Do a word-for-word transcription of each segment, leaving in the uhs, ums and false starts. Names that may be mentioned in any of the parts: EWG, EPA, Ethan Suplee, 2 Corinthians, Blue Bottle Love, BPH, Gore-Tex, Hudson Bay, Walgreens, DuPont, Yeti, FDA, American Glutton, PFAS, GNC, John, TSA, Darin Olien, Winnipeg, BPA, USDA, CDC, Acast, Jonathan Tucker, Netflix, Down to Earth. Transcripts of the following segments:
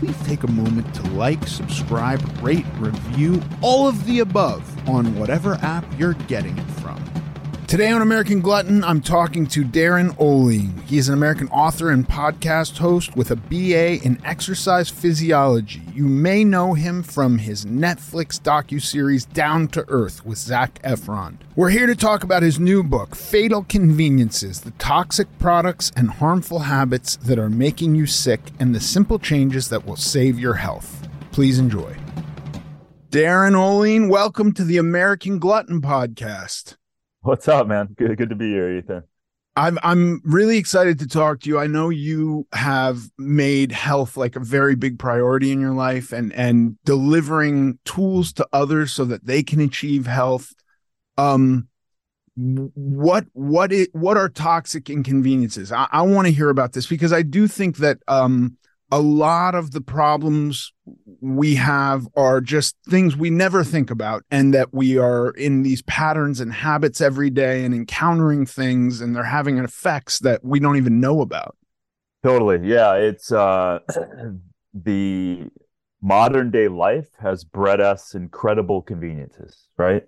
please take a moment to like, subscribe, rate, review, all of the above on whatever app you're getting it from. Today on American Glutton, I'm talking to Darin Olien. He is an American author and podcast host with a B A in exercise physiology. You may know him from his Netflix docuseries Down to Earth with Zac Efron. We're here to talk about his new book, Fatal Conveniences, the toxic products and harmful habits that are making you sick and the simple changes that will save your health. Please enjoy. Darin Olien, welcome to the American Glutton podcast. What's up, man? Good, good to be here, Ethan. I'm I'm really excited to talk to you. I know you have made health like a very big priority in your life and, and delivering tools to others so that they can achieve health. Um, what what it what are toxic inconveniences? I, I want to hear about this because I do think that um a lot of the problems we have are just things we never think about, and that we are in these patterns and habits every day and encountering things, and they're having effects that we don't even know about. Totally. Yeah. It's uh, the modern day life has bred us incredible conveniences, right?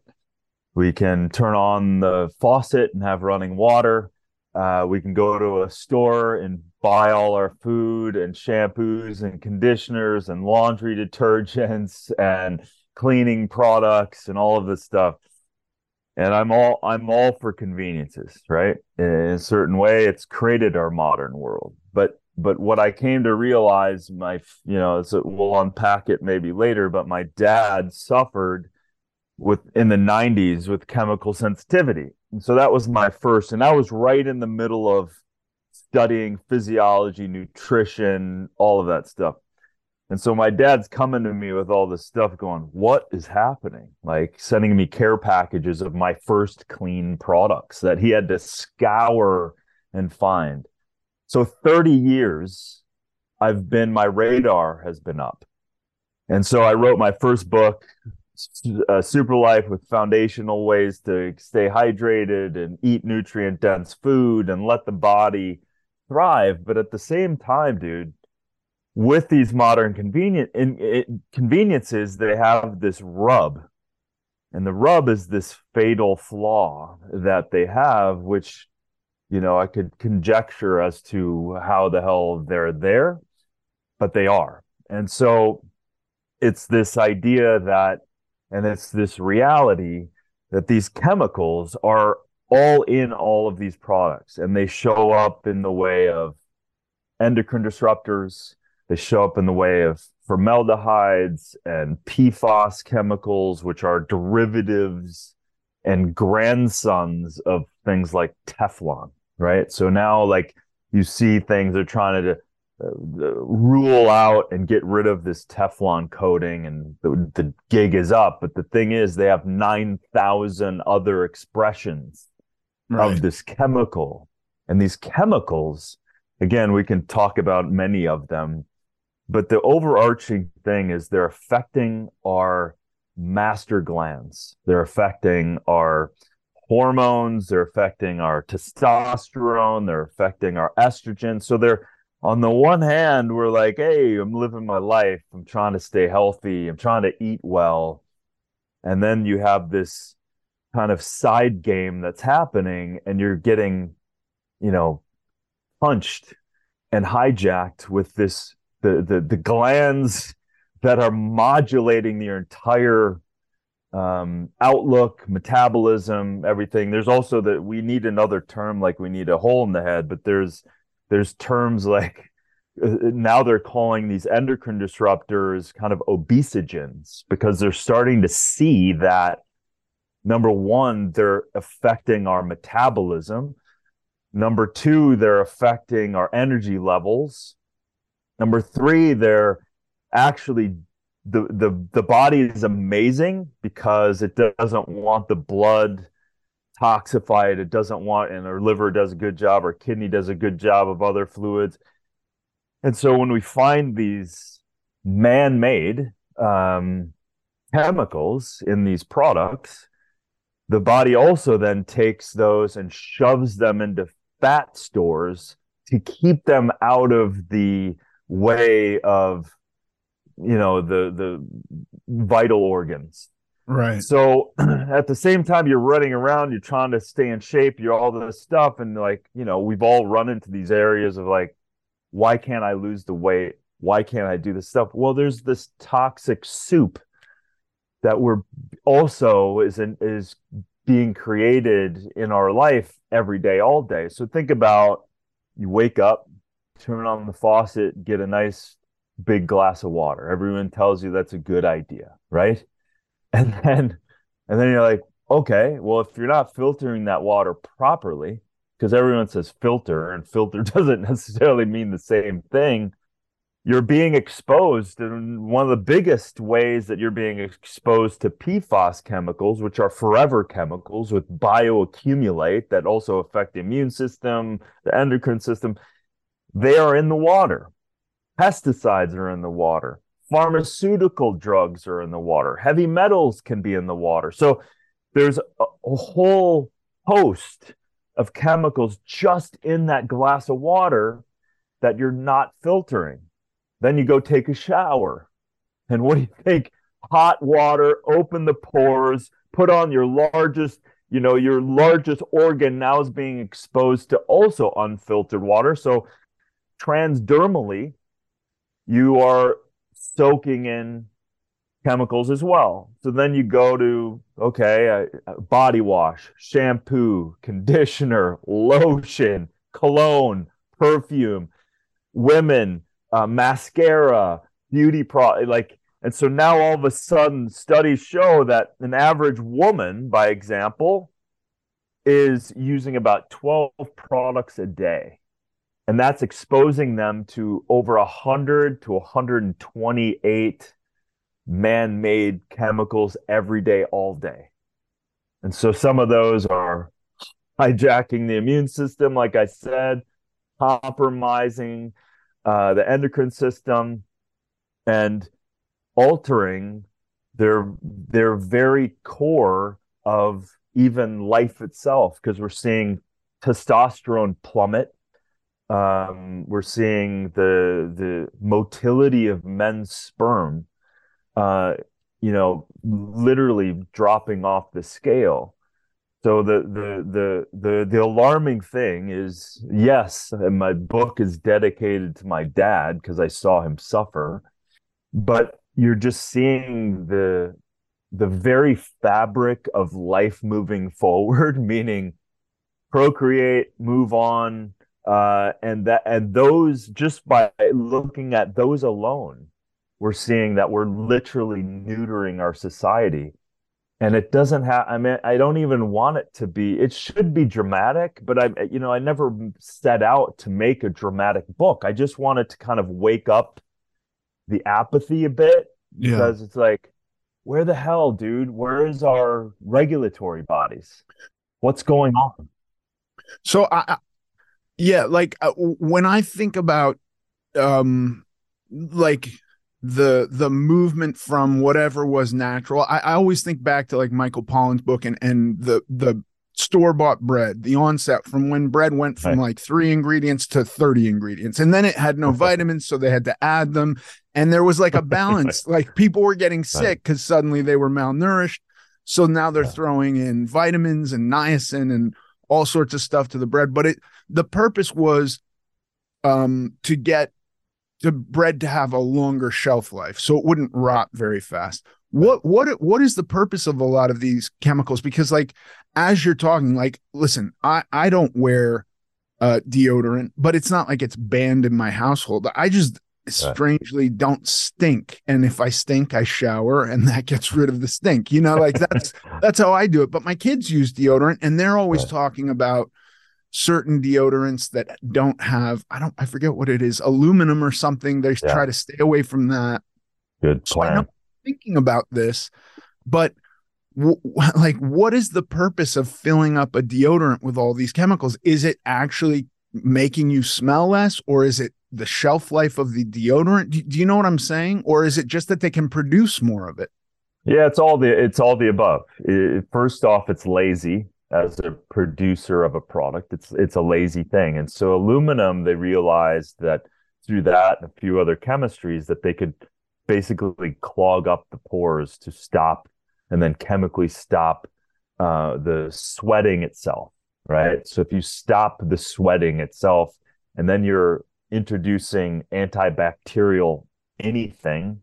We can turn on the faucet and have running water. Uh, we can go to a store and buy all our food and shampoos and conditioners and laundry detergents and cleaning products and all of this stuff. And I'm all I'm all for conveniences, right? In a certain way, it's created our modern world. But but what I came to realize, my you know, so we'll unpack it maybe later. But my dad suffered with in the nineties with chemical sensitivity. And so that was my first, and I was right in the middle of studying physiology, nutrition, all of that stuff. And so my dad's coming to me with all this stuff going, what is happening? Like sending me care packages of my first clean products that he had to scour and find. So thirty years I've been, my radar has been up. And so I wrote my first book, Uh, Super Life, with foundational ways to stay hydrated and eat nutrient dense food and let the body thrive. But at the same time, dude, with these modern convenient in, in, conveniences, they have this rub, and the rub is this fatal flaw that they have, which, you know, I could conjecture as to how the hell they're there, but they are. And so it's this idea that, and it's this reality that these chemicals are all in all of these products, and they show up in the way of endocrine disruptors, They show up in the way of formaldehydes and P F A S chemicals, which are derivatives and grandsons of things like Teflon, right? So now, like, you see things they're trying to uh, rule out and get rid of this Teflon coating, and the, the gig is up. But the thing is, they have nine thousand other expressions right. of this chemical. And these chemicals, again, we can talk about many of them, but the overarching thing is they're affecting our master glands. They're affecting our hormones. They're affecting our testosterone. They're affecting our estrogen. So they're, on the one hand, we're like, hey, I'm living my life. I'm trying to stay healthy. I'm trying to eat well. And then you have this kind of side game that's happening, and you're getting, you know, punched and hijacked with this, the, the, the glands that are modulating your entire um, outlook, metabolism, everything. There's also that we need another term, like we need a hole in the head, but there's, there's terms like now they're calling these endocrine disruptors kind of obesogens, because they're starting to see that, number one, they're affecting our metabolism. Number two, they're affecting our energy levels. Number three, they're actually, the, the, the body is amazing because it doesn't want the blood toxified. It doesn't want, and our liver does a good job, our kidney does a good job of other fluids. And so when we find these man-made um, chemicals in these products, the body also then takes those and shoves them into fat stores to keep them out of the way of, you know, the the vital organs. Right. So at the same time, you're running around, you're trying to stay in shape, you're all this stuff. And like, you know, we've all run into these areas of like, why can't I lose the weight? Why can't I do this stuff? Well, there's this toxic soup that we're also is in, is being created in our life every day, all day. So think about, you wake up, turn on the faucet, get a nice big glass of water. Everyone tells you that's a good idea, right? And then, and then you're like, okay, well, if you're not filtering that water properly, because everyone says filter, and filter doesn't necessarily mean the same thing. You're being exposed, and one of the biggest ways that you're being exposed to P F A S chemicals, which are forever chemicals with bioaccumulate that also affect the immune system, the endocrine system, they are in the water. Pesticides are in the water. Pharmaceutical drugs are in the water. Heavy metals can be in the water. So there's a, a whole host of chemicals just in that glass of water that you're not filtering. Then you go take a shower. And what do you think? Hot water, open the pores, put on your largest, you know, your largest organ now is being exposed to also unfiltered water. So transdermally, you are soaking in chemicals as well. So then you go to, okay, uh, body wash, shampoo, conditioner, lotion, cologne, perfume, women, Uh, mascara, beauty product, like, and so now all of a sudden studies show that an average woman, by example, is using about twelve products a day, and that's exposing them to over one hundred to one hundred twenty-eight man-made chemicals every day, all day. And so some of those are hijacking the immune system, like I said, compromising Uh, the endocrine system, and altering their their very core of even life itself, because we're seeing testosterone plummet. Um, we're seeing the the motility of men's sperm, uh, you know, literally dropping off the scale. So the, the the the the alarming thing is, yes, and my book is dedicated to my dad because I saw him suffer, but you're just seeing the the very fabric of life moving forward, meaning procreate, move on, Uh, and that, and those, just by looking at those alone, we're seeing that we're literally neutering our society. And it doesn't have, I mean, I don't even want it to be, it should be dramatic, but I, you know, I never set out to make a dramatic book. I just wanted to kind of wake up the apathy a bit, because yeah. It's like, where the hell, dude, where is our regulatory bodies? What's going on? So, I, I yeah, like uh, when I think about, um, like, the the movement from whatever was natural, I, I always think back to like Michael Pollan's book and and the the store-bought bread, the onset from when bread went from right. like three ingredients to thirty ingredients, and then it had no vitamins, so they had to add them, and there was like a balance. Like people were getting sick because suddenly they were malnourished, so now they're yeah. throwing in vitamins and niacin and all sorts of stuff to the bread. But it the purpose was um to get the bread to have a longer shelf life, so it wouldn't rot very fast. What what what is the purpose of a lot of these chemicals? Because like, as you're talking, like, listen, I, I don't wear uh, deodorant, but it's not like it's banned in my household. I just strangely don't stink, and if I stink, I shower, and that gets rid of the stink. You know, like that's that's how I do it. But my kids use deodorant, and they're always talking about certain deodorants that don't have, I don't, I forget what it is, aluminum or something. They yeah. try to stay away from that. Good plan. So I know I'm thinking about this, but w- like, what is the purpose of filling up a deodorant with all these chemicals? Is it actually making you smell less, or is it the shelf life of the deodorant? Do, do you know what I'm saying? Or is it just that they can produce more of it? Yeah, it's all the, it's all the above. It, first off, it's lazy. As a producer of a product, it's it's a lazy thing. And so aluminum, they realized that through that and a few other chemistries that they could basically clog up the pores to stop and then chemically stop uh, the sweating itself, right? So if you stop the sweating itself and then you're introducing antibacterial anything,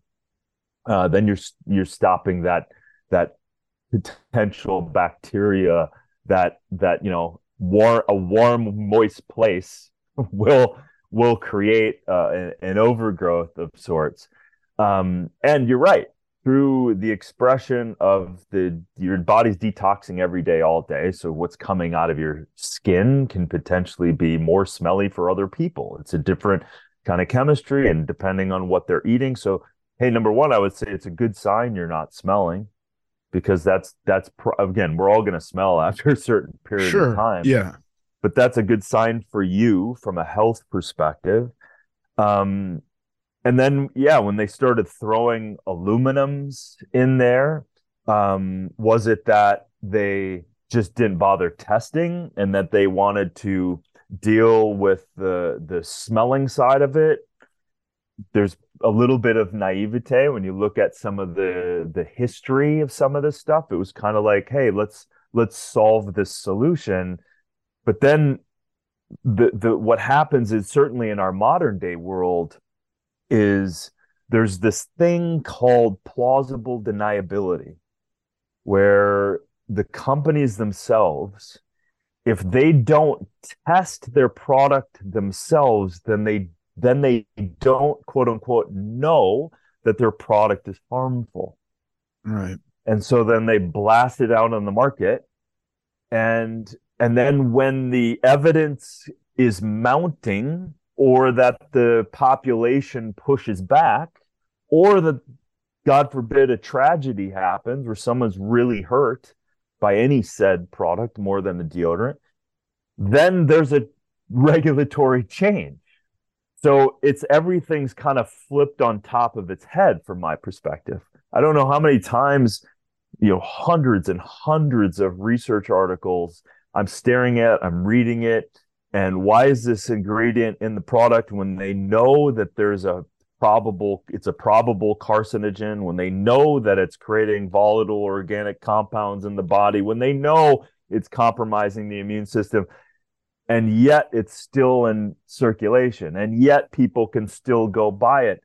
uh, then you're you're stopping that that potential bacteria. That that you know, war a warm, moist place will will create uh, an, an overgrowth of sorts. Um, and you're right, through the expression of the your body's detoxing every day, all day. So what's coming out of your skin can potentially be more smelly for other people. It's a different kind of chemistry, and depending on what they're eating. So hey, number one, I would say it's a good sign you're not smelling. Because that's that's again, we're all going to smell after a certain period sure, of time. Yeah, but that's a good sign for you from a health perspective. Um, and then yeah, when they started throwing aluminums in there, um, was it that they just didn't bother testing and that they wanted to deal with the the smelling side of it? There's a little bit of naivete when you look at some of the the history of some of this stuff. It was kind of like, hey, let's let's solve this solution. But then the the what happens is, certainly in our modern day world, is there's this thing called plausible deniability, where the companies themselves, if they don't test their product themselves, then they then they don't, quote unquote, know that their product is harmful. Right. And so then they blast it out on the market. And and then when the evidence is mounting, or that the population pushes back, or that, God forbid, a tragedy happens where someone's really hurt by any said product more than the deodorant, then there's a regulatory change. So it's everything's kind of flipped on top of its head from my perspective. I don't know how many times, you know, hundreds and hundreds of research articles I'm staring at, I'm reading it, and why is this ingredient in the product when they know that there's a probable, it's a probable carcinogen, when they know that it's creating volatile organic compounds in the body, when they know it's compromising the immune system. And yet it's still in circulation, and yet people can still go buy it.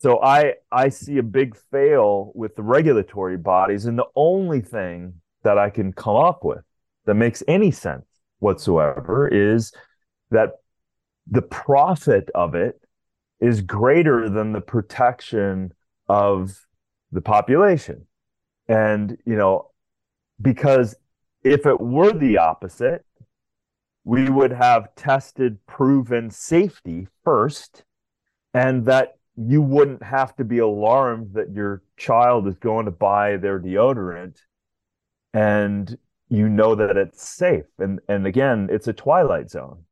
So I, I see a big fail with the regulatory bodies. And the only thing that I can come up with that makes any sense whatsoever is that the profit of it is greater than the protection of the population. And, you know, because if it were the opposite, we would have tested, proven safety first, and that you wouldn't have to be alarmed that your child is going to buy their deodorant and you know that it's safe. And and again, it's a twilight zone.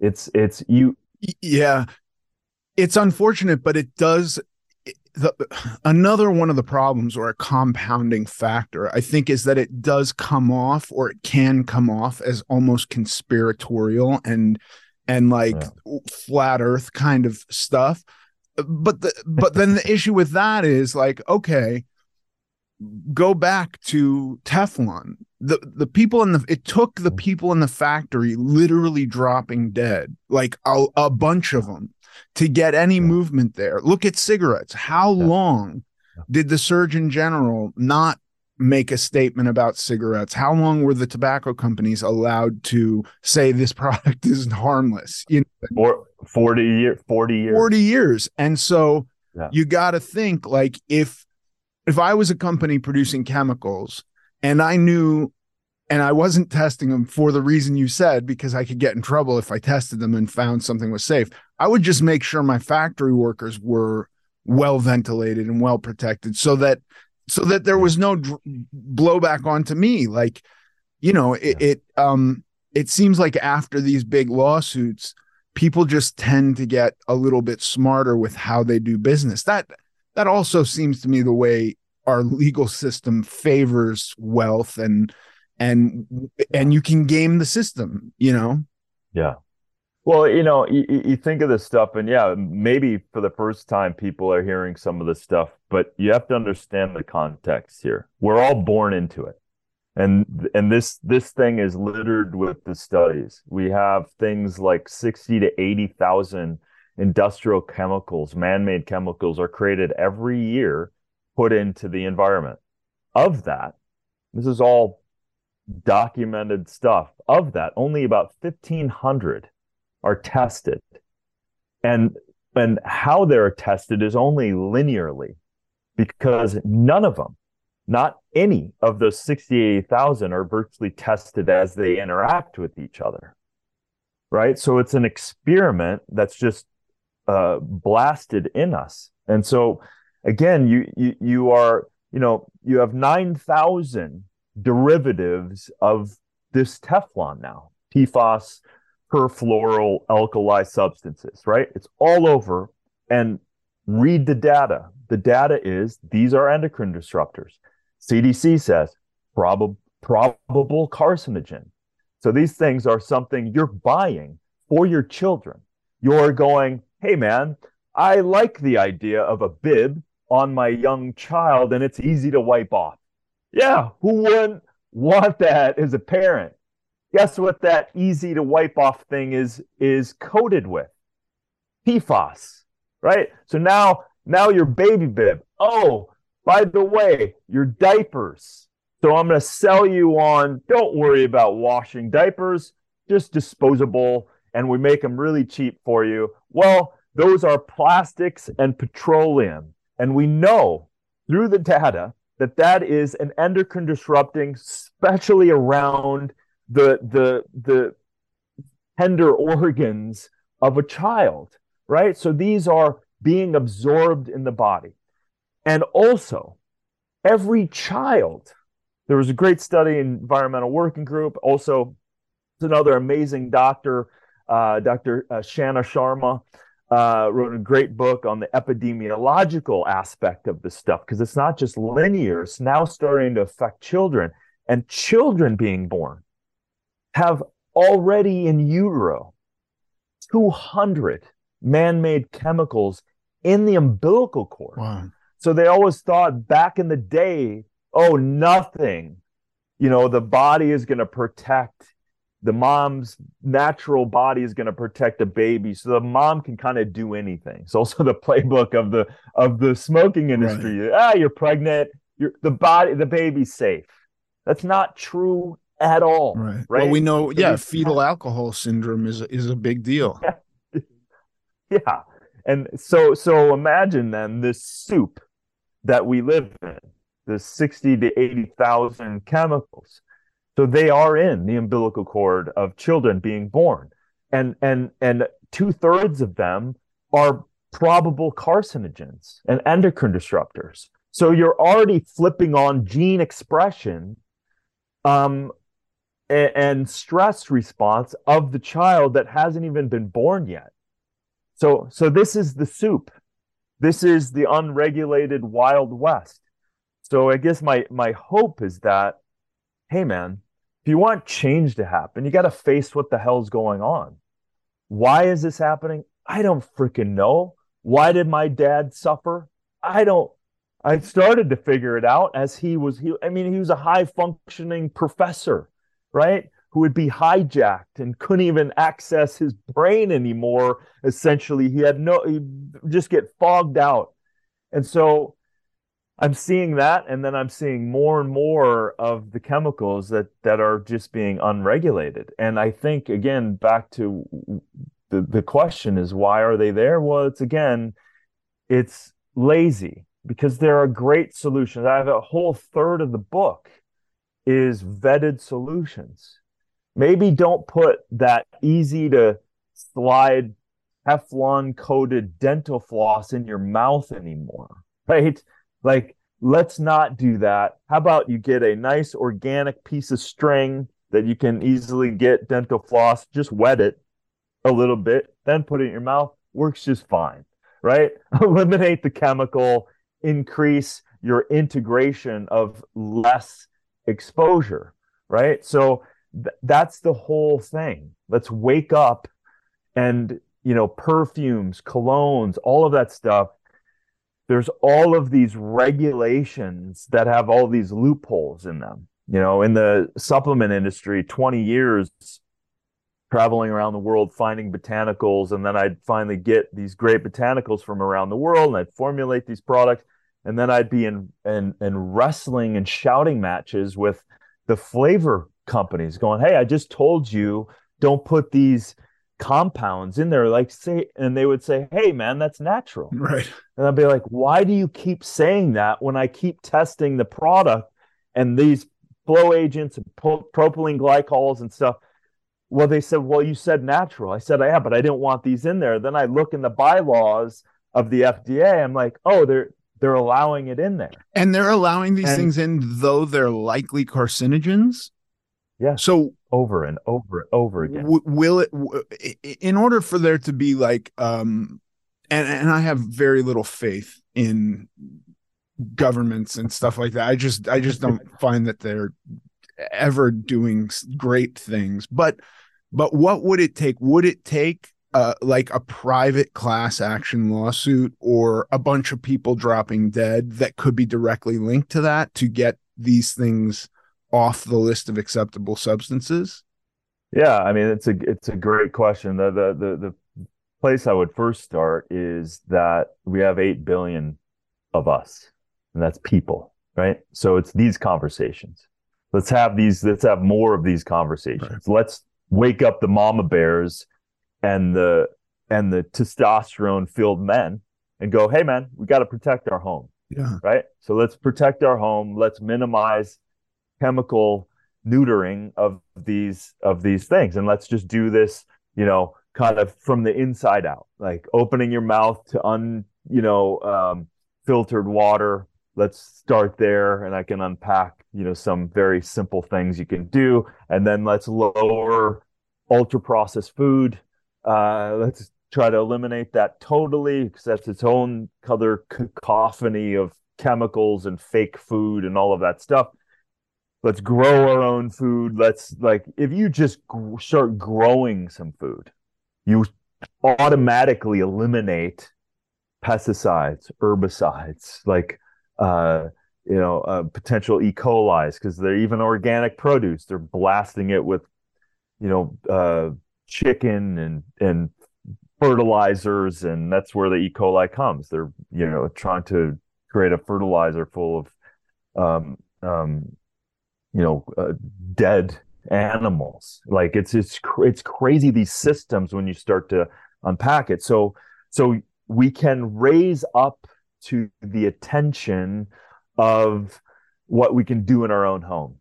It's it's you. Yeah, it's unfortunate, but it does. The, another one of the problems, or a compounding factor, I think, is that it does come off, or it can come off, as almost conspiratorial and and like yeah. flat Earth kind of stuff. But the, but then the issue with that is like, okay, go back to Teflon. The the people in the it took the people in the factory literally dropping dead, like a, a bunch of them, to get any yeah. movement there. Look at cigarettes. How yeah. long yeah. did the Surgeon General not make a statement about cigarettes? How long were the tobacco companies allowed to say this product is harmless? You know, For, forty years. forty years. And so yeah. you got to think, like, if if I was a company producing chemicals and I knew, and I wasn't testing them for the reason you said, because I could get in trouble if I tested them and found something was safe, I would just make sure my factory workers were well ventilated and well protected, so that so that there was no dr- blowback onto me. Like, you know, it, yeah. it um it seems like after these big lawsuits, people just tend to get a little bit smarter with how they do business. That that also seems to me the way our legal system favors wealth, and and and you can game the system, you know. Yeah. Well, you know, you, you think of this stuff, and yeah, maybe for the first time people are hearing some of this stuff, but you have to understand the context here. We're all born into it. And and this this thing is littered with the studies. We have things like sixty to eighty thousand industrial chemicals, man-made chemicals, are created every year, put into the environment. Of that, this is all documented stuff. Of that, only about fifteen hundred are tested, and and how they're tested is only linearly, because none of them, not any of those sixty-eight thousand, are virtually tested as they interact with each other, right? So it's an experiment that's just uh, blasted in us. And so again, you you you are you know you have nine thousand derivatives of this Teflon now, P F A S, perfluoral alkali substances, right? It's all over. And read the data. The data is these are endocrine disruptors. C D C says prob- probable carcinogen. So these things are something you're buying for your children. You're going, hey man, I like the idea of a bib on my young child, and it's easy to wipe off. Yeah, who wouldn't want that as a parent? Guess what that easy to wipe off thing is is coated with? P F A S, right? So now, now your baby bib. Oh, by the way, your diapers. So I'm going to sell you on, don't worry about washing diapers, just disposable, and we make them really cheap for you. Well, those are plastics and petroleum. And we know through the data that that is an endocrine disrupting, especially around the the the tender organs of a child, right? So these are being absorbed in the body. And also, every child, there was a great study in Environmental Working Group, also another amazing doctor, uh, Doctor Uh, Shanna Sharma, uh, wrote a great book on the epidemiological aspect of this stuff, because it's not just linear, it's now starting to affect children, and children being born have already in utero two hundred man-made chemicals in the umbilical cord. Wow. So they always thought back in the day, oh, nothing. You know, the body is going to protect, the mom's natural body is going to protect the baby, so the mom can kind of do anything. It's also the playbook of the of the smoking industry. Right. Ah, you're pregnant. You're, the body, the baby's safe. That's not true at all, right? right? Well, we know, yeah, fetal alcohol syndrome is is a big deal. Yeah. Yeah. And so, so imagine then this soup that we live in, the sixty to eighty thousand chemicals. So they are in the umbilical cord of children being born. And, and, and two thirds of them are probable carcinogens and endocrine disruptors. So you're already flipping on gene expression, um, and, and stress response of the child that hasn't even been born yet. So, so this is the soup. This is the unregulated Wild West. So I guess my, my hope is that, hey man, if you want change to happen, you got to face what the hell's going on. Why is this happening? I don't freaking know. Why did my dad suffer? I don't, I started to figure it out as he was, he, I mean, he was a high functioning professor, right? Who would be hijacked and couldn't even access his brain anymore. Essentially, he had no, he just get fogged out. And so I'm seeing that, and then I'm seeing more and more of the chemicals that, that are just being unregulated. And I think, again, back to the, the question is, why are they there? Well, it's, again, it's lazy, because there are great solutions. I have a whole third of the book is vetted solutions. Maybe don't put that easy to slide Teflon coated dental floss in your mouth anymore, right? Like, let's not do that. How about you get a nice organic piece of string that you can easily get dental floss, just wet it a little bit, then put it in your mouth, works just fine, right? Eliminate the chemical, increase your integration of less exposure, right? So, Th- that's the whole thing. Let's wake up, and, you know, perfumes, colognes, all of that stuff. There's all of these regulations that have all these loopholes in them. You know, in the supplement industry, twenty years traveling around the world, finding botanicals. And then I'd finally get these great botanicals from around the world, and I'd formulate these products. And then I'd be in, in, in wrestling and shouting matches with the flavor companies going, hey, I just told you don't put these compounds in there, like, say, and they would say, hey man, that's natural, right? And I'd be like, why do you keep saying that when I keep testing the product and these flow agents and pro- propylene glycols and stuff? Well, they said, well, you said natural. I said, yeah, but I didn't want these in there. Then I look in the bylaws of the F D A, I'm like, oh, they're they're allowing it in there, and they're allowing these and- things in, though they're likely carcinogens. Yeah. So over and over and over again. W- will it, w- in order for there to be like, um, and, and I have very little faith in governments and stuff like that. I just, I just don't find that they're ever doing great things, but, but what would it take? Would it take, uh, like a private class action lawsuit or a bunch of people dropping dead that could be directly linked to that to get these things off the list of acceptable substances? Yeah, I mean, it's a it's a great question. The, the the the place I would first start is that we have eight billion of us, and that's people, right? So it's these conversations. Let's have these. Let's have more of these conversations. Right. Let's wake up the mama bears and the and the testosterone filled men and go, hey man, we got to protect our home. Yeah. Right. So let's protect our home. Let's minimize chemical neutering of these of these things, and let's just do this, you know, kind of from the inside out, like opening your mouth to un you know um filtered water. Let's start there, and I can unpack, you know, some very simple things you can do. And then let's lower ultra processed food. Uh let's try to eliminate that totally, because that's its own other cacophony of chemicals and fake food and all of that stuff. Let's grow our own food. Let's, like, if you just g- start growing some food, you automatically eliminate pesticides, herbicides, like, uh, you know, uh, potential E. coli's, because they're even organic produce. They're blasting it with, you know, uh, chicken and, and fertilizers. And that's where the E. coli comes. They're, you know, trying to create a fertilizer full of, um, um, you know, uh, dead animals. Like, it's, it's, it's crazy, these systems, when you start to unpack it. So So we can raise up to the attention of what we can do in our own home.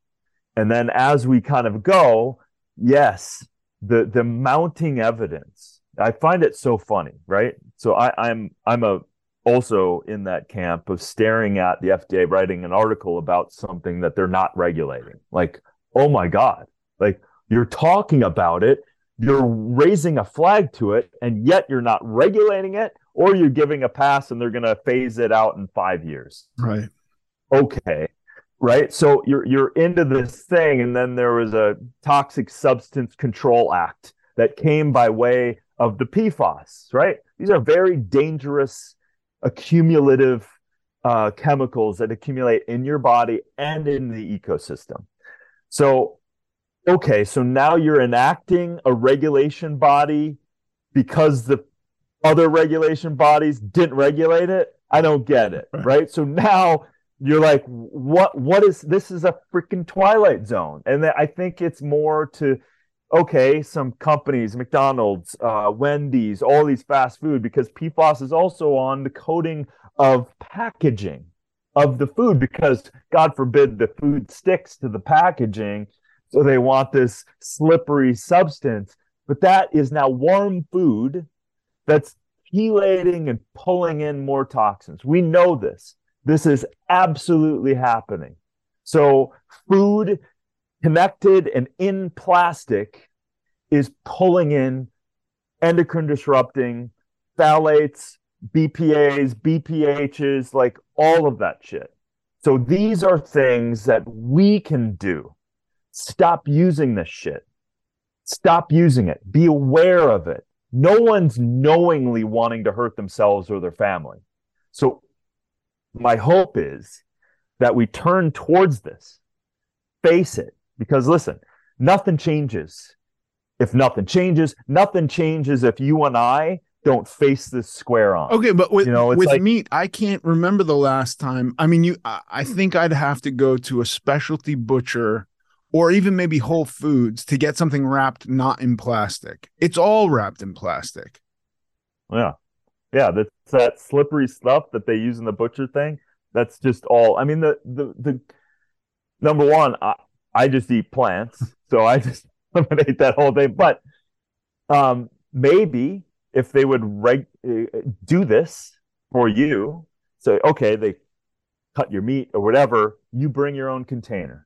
And then as we kind of go, yes, the the mounting evidence, I find it so funny, right? So I, I'm I'm a also in that camp of staring at the F D A writing an article about something that they're not regulating. Like, oh my God, like you're talking about it, you're raising a flag to it, and yet you're not regulating it, or you're giving a pass and they're going to phase it out in five years. Right. Okay. Right. So you're you're into this thing, and then there was a Toxic Substance Control Act that came by way of the P FAS, right? These are very dangerous accumulative uh, chemicals that accumulate in your body and in the ecosystem. So, okay, so now you're enacting a regulation body because the other regulation bodies didn't regulate it. I don't get it, right? So now you're like, what? What is this? Is a freaking Twilight Zone. And I think it's more to, okay, some companies, McDonald's, uh, Wendy's, all these fast food, because P FAS is also on the coating of packaging of the food, because God forbid the food sticks to the packaging. So they want this slippery substance, but that is now warm food that's chelating and pulling in more toxins. We know this. This is absolutely happening. So food connected and in plastic is pulling in endocrine disrupting phthalates, B P As, B P Hs, like all of that shit. So these are things that we can do. Stop using this shit. Stop using it. Be aware of it. No one's knowingly wanting to hurt themselves or their family. So my hope is that we turn towards this, face it, because listen, nothing changes. If nothing changes, nothing changes if you and I don't face this square on. Okay, but with, you know, with like, meat, I can't remember the last time. I mean, you. I, I think I'd have to go to a specialty butcher or even maybe Whole Foods to get something wrapped not in plastic. It's all wrapped in plastic. Yeah. Yeah, that's that slippery stuff that they use in the butcher thing. That's just all. I mean, the the, the number one, I, I just eat plants, so I just eliminate that whole thing. But um, maybe if they would reg- do this for you, so okay, they cut your meat or whatever, you bring your own container,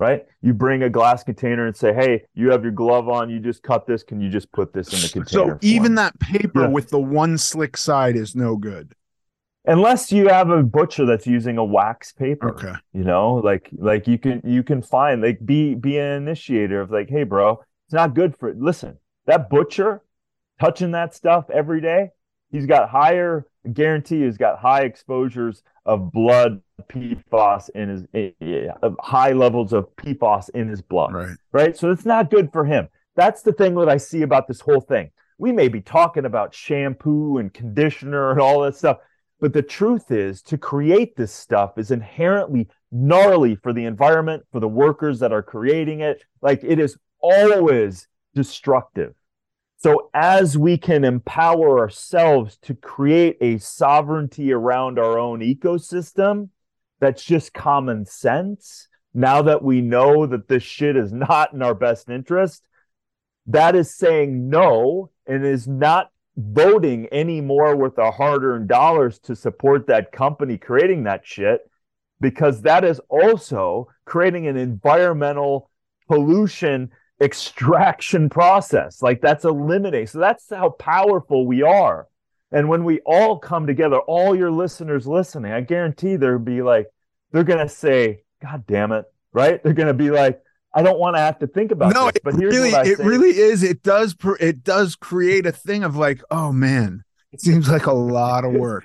right? You bring a glass container and say, hey, you have your glove on, you just cut this, can you just put this in the container? So even that paper yeah. with the one slick side is no good. Unless you have a butcher that's using a wax paper. Okay. You know, like like you can you can find, like be be an initiator of like, hey bro, it's not good for it. Listen, that butcher touching that stuff every day, he's got higher guarantee he's got high exposures of blood P FAS in his yeah, high levels of P FAS in his blood, right. right? So it's not good for him. That's the thing that I see about this whole thing. We may be talking about shampoo and conditioner and all that stuff, but the truth is, to create this stuff is inherently gnarly for the environment, for the workers that are creating it. Like, it is always destructive. So as we can empower ourselves to create a sovereignty around our own ecosystem, that's just common sense. Now that we know that this shit is not in our best interest, that is saying no and is not voting anymore with our hard-earned dollars to support that company creating that shit, because that is also creating an environmental pollution extraction process. Like, that's eliminating. So that's how powerful we are. And when we all come together, all your listeners listening, I guarantee there'll be like, they're going to say, God damn it. Right. They're going to be like, I don't want to have to think about no, this. But here's really, what I it say. really is. It does. Per, it does create a thing of like, oh man, it seems like a lot of work.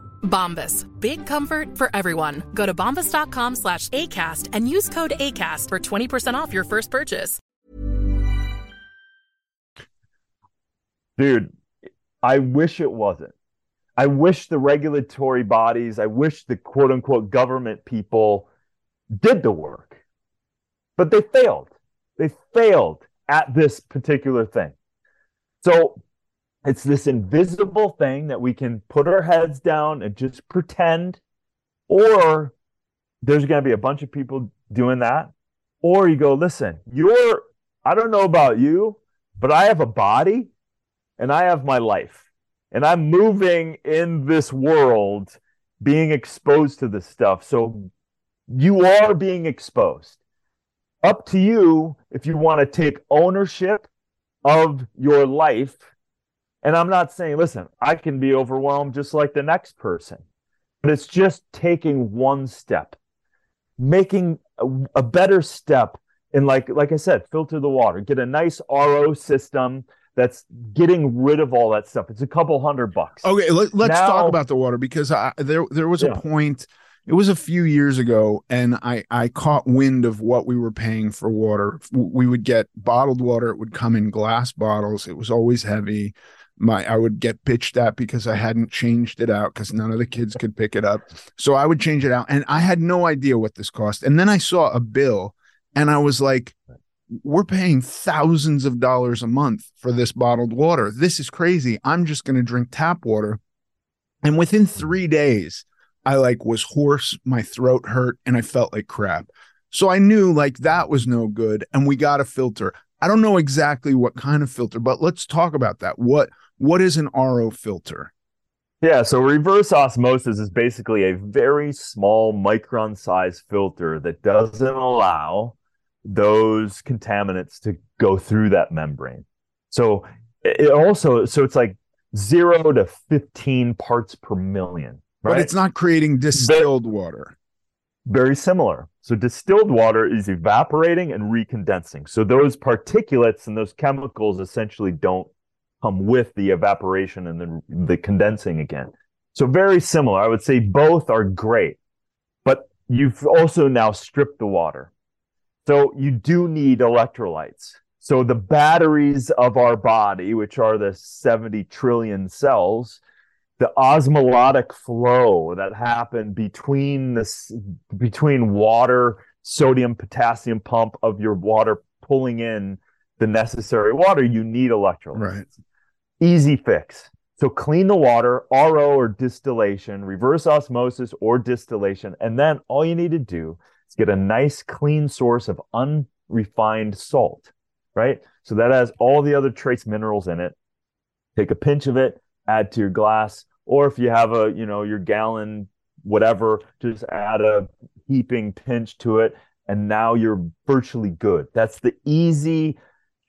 Bombas. Big comfort for everyone. Go to bombas dot com slash ACAST and use code ACAST for twenty percent off your first purchase. Dude, I wish it wasn't. I wish the regulatory bodies, I wish the quote-unquote government people did the work. But they failed. They failed at this particular thing. So it's this invisible thing that we can put our heads down and just pretend, or there's going to be a bunch of people doing that. Or you go, listen, you're, I don't know about you, but I have a body. And I have my life. And I'm moving in this world, being exposed to this stuff. So you are being exposed. Up to you if you want to take ownership of your life. And I'm not saying, listen, I can be overwhelmed just like the next person. But it's just taking one step. Making a, a better step. And like, like I said, filter the water. Get a nice R O system. That's getting rid of all that stuff. It's a couple hundred bucks. Okay, let, let's now, talk about the water because I, there there was yeah. a point, it was a few years ago, and I, I caught wind of what we were paying for water. We would get bottled water. It would come in glass bottles. It was always heavy. My I would get bitched at because I hadn't changed it out because none of the kids could pick it up. So I would change it out, and I had no idea what this cost. And then I saw a bill, and I was like, we're paying thousands of dollars a month for this bottled water. This is crazy. I'm just going to drink tap water. And within three days, I like was hoarse. My throat hurt and I felt like crap. So I knew like that was no good. And we got a filter. I don't know exactly what kind of filter, but let's talk about that. What, what is an R O filter? Yeah. So reverse osmosis is basically a very small micron size filter that doesn't allow those contaminants to go through that membrane. So it also, so it's like zero to fifteen parts per million, right? But it's not creating distilled but, water. Very similar. So distilled water is evaporating and recondensing. So those particulates and those chemicals essentially don't come with the evaporation and then the condensing again. So very similar. I would say both are great, but you've also now stripped the water. So you do need electrolytes. So the batteries of our body, which are the seventy trillion cells, the osmotic flow that happened between this, between water, sodium, potassium pump of your water pulling in the necessary water, you need electrolytes. Right. Easy fix. So clean the water, R O or distillation, reverse osmosis or distillation, and then all you need to do get a nice clean source of unrefined salt, right? So that has all the other trace minerals in it. Take a pinch of it, add to your glass, or if you have a, you know, your gallon, whatever, just add a heaping pinch to it. And now you're virtually good. That's the easy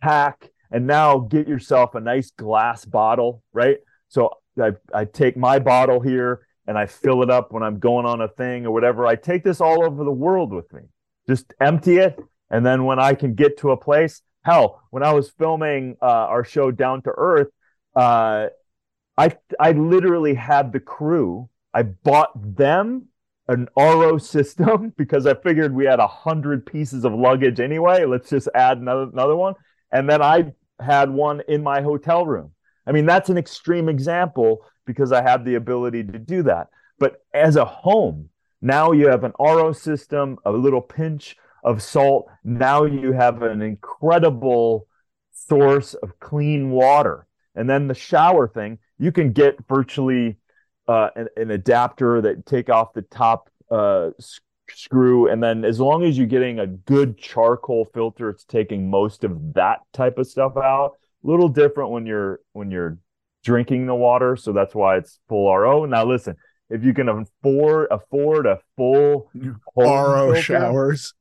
hack. And now get yourself a nice glass bottle, right? So I, I take my bottle here. And I fill it up when I'm going on a thing or whatever. I take this all over the world with me. Just empty it. And then when I can get to a place, hell, when I was filming uh, our show Down to Earth, uh, I I literally had the crew. I bought them an R O system because I figured we had one hundred pieces of luggage anyway. Let's just add another, another one. And then I had one in my hotel room. I mean, that's an extreme example because I have the ability to do that. But as a home, now you have an R O system, a little pinch of salt. Now you have an incredible source of clean water. And then the shower thing, you can get virtually uh, an, an adapter that take off the top uh, screw. And then as long as you're getting a good charcoal filter, it's taking most of that type of stuff out. A little different when you're when you're drinking the water. So that's why it's full R O. Now, listen, if you can afford afford a full R O showers.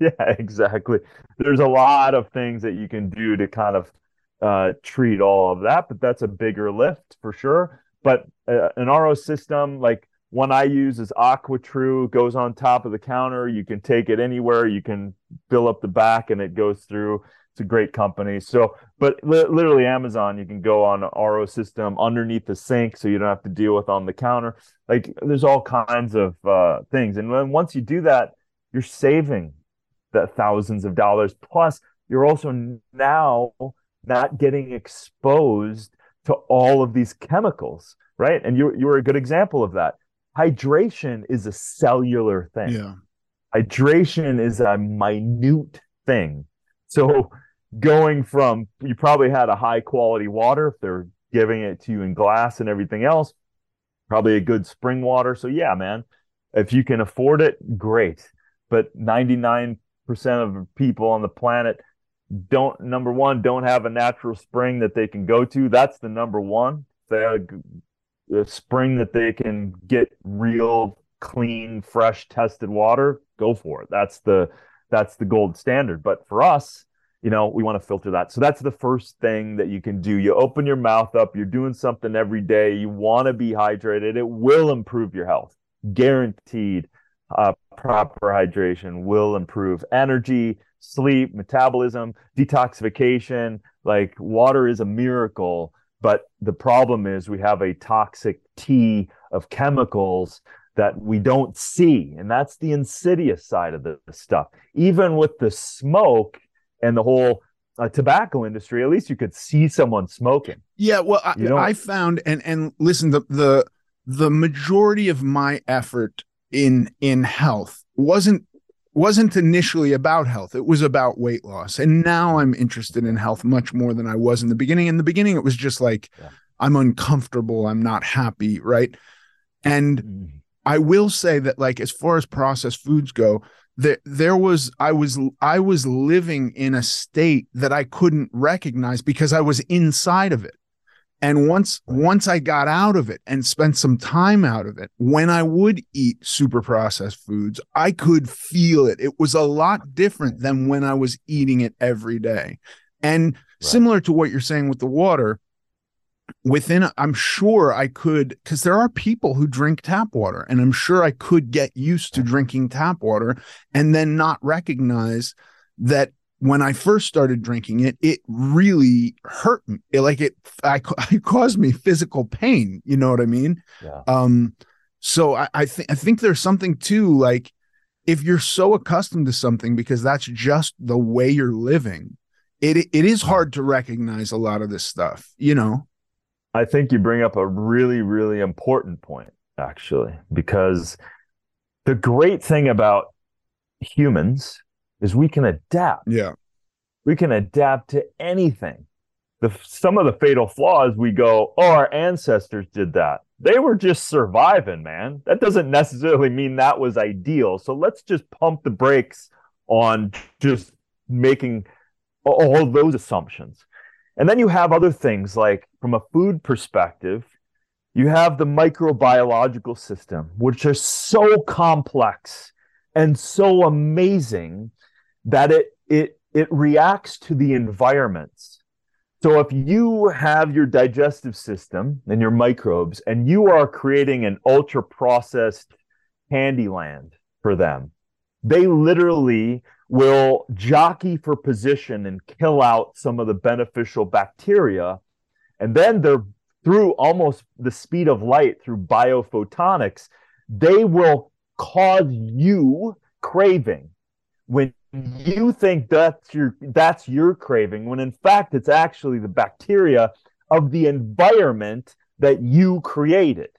Yeah, exactly. There's a lot of things that you can do to kind of uh, treat all of that, but that's a bigger lift for sure. But uh, an R O system, like one I use is AquaTrue, goes on top of the counter. You can take it anywhere. You can fill up the back and it goes through. It's a great company. So, but li- literally Amazon, you can go on an R O system underneath the sink so you don't have to deal with on the counter. Like there's all kinds of uh, things. And then once you do that, you're saving the thousands of dollars. Plus, you're also now not getting exposed to all of these chemicals, right? And you you were a good example of that. Hydration is a cellular thing. Yeah. Hydration is a minute thing. So going from, you probably had a high quality water, if they're giving it to you in glass and everything else, probably a good spring water. So yeah, man, if you can afford it, great. But ninety-nine percent of people on the planet don't, number one, don't have a natural spring that they can go to. That's the number one. The, the spring that they can get real, clean, fresh, tested water, go for it. That's the... That's the gold standard. But for us, you know, we want to filter that. So that's the first thing that you can do. You open your mouth up. You're doing something every day. You want to be hydrated. It will improve your health. Guaranteed. Uh, proper hydration will improve energy, sleep, metabolism, detoxification. Like water is a miracle. But the problem is we have a toxic tea of chemicals that we don't see. And that's the insidious side of the, the stuff. Even with the smoke and the whole uh, tobacco industry, at least you could see someone smoking. Yeah, well, I, I found, and and listen, the, the the majority of my effort in in health wasn't wasn't initially about health. It was about weight loss. And now I'm interested in health much more than I was in the beginning. In the beginning, it was just like, yeah. I'm uncomfortable. I'm not happy, right? And mm-hmm. I will say that, like, as far as processed foods go, there there was I was I was living in a state that I couldn't recognize because I was inside of it. And once once I got out of it and spent some time out of it, when I would eat super processed foods, I could feel it. It was a lot different than when I was eating it every day. And right. Similar to what you're saying with the water, within, I'm sure I could, because there are people who drink tap water, and I'm sure I could get used to drinking tap water and then not recognize that when I first started drinking it, it really hurt me. It, like it, I, it caused me physical pain. You know what I mean? Yeah. Um. So I, I think I think there's something too, like if you're so accustomed to something because that's just the way you're living, it it is hard to recognize a lot of this stuff. You know. I think you bring up a really, really important point, actually, because the great thing about humans is we can adapt. Yeah, we can adapt to anything. The, some of the fatal flaws, we go, oh, our ancestors did that. They were just surviving, man. That doesn't necessarily mean that was ideal. So let's just pump the brakes on just making all those assumptions. And then you have other things like, from a food perspective, you have the microbiological system, which is so complex and so amazing that it it it reacts to the environments. So if you have your digestive system and your microbes, and you are creating an ultra-processed Candyland for them, they literally will jockey for position and kill out some of the beneficial bacteria. And then they're through almost the speed of light through biophotonics, they will cause you craving when you think that's your, that's your craving, when in fact, it's actually the bacteria of the environment that you created.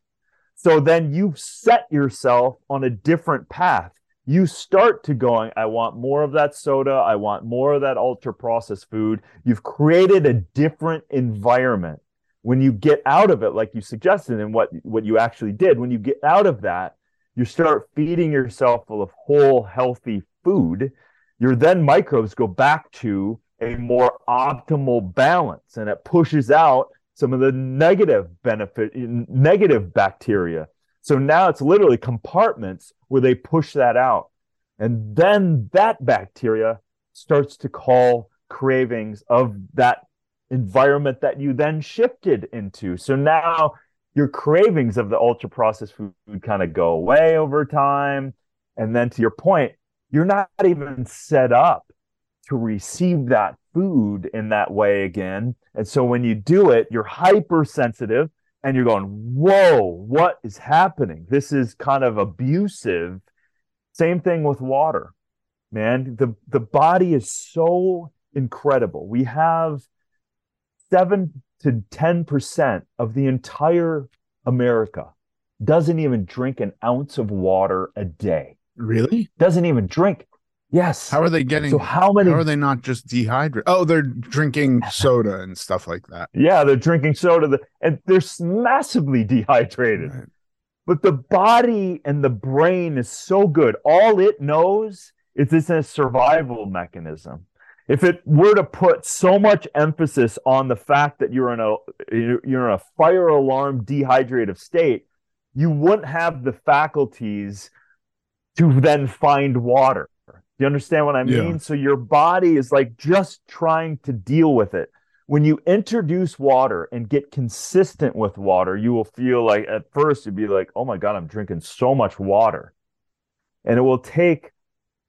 So then you set yourself on a different path. You start to going, I want more of that soda. I want more of that ultra processed food. You've created a different environment. When you get out of it, like you suggested, and what, what you actually did, when you get out of that, you start feeding yourself full of whole, healthy food. Your then microbes go back to a more optimal balance, and it pushes out some of the negative benefit, negative bacteria. So now it's literally compartments where they push that out. And then that bacteria starts to call cravings of that environment that you then shifted into. So now your cravings of the ultra processed food kind of go away over time. And then to your point, you're not even set up to receive that food in that way again. And so when you do it, you're hypersensitive and you're going, whoa, what is happening? This is kind of abusive. Same thing with water, man. The, the body is so incredible. We have seven to ten percent of the entire America doesn't even drink an ounce of water a day. Really? Doesn't even drink. Yes. How are they getting? So how many? How are they not just dehydrated? Oh, they're drinking soda and stuff like that. Yeah, they're drinking soda, and they're massively dehydrated. Right. But the body and the brain is so good. All it knows is it's a survival mechanism. If it were to put so much emphasis on the fact that you're in a you're in a fire alarm dehydrative state, you wouldn't have the faculties to then find water. You understand what I mean? Yeah. So your body is like just trying to deal with it. When you introduce water and get consistent with water, you will feel like at first you'd be like, oh my God, I'm drinking so much water. And it will take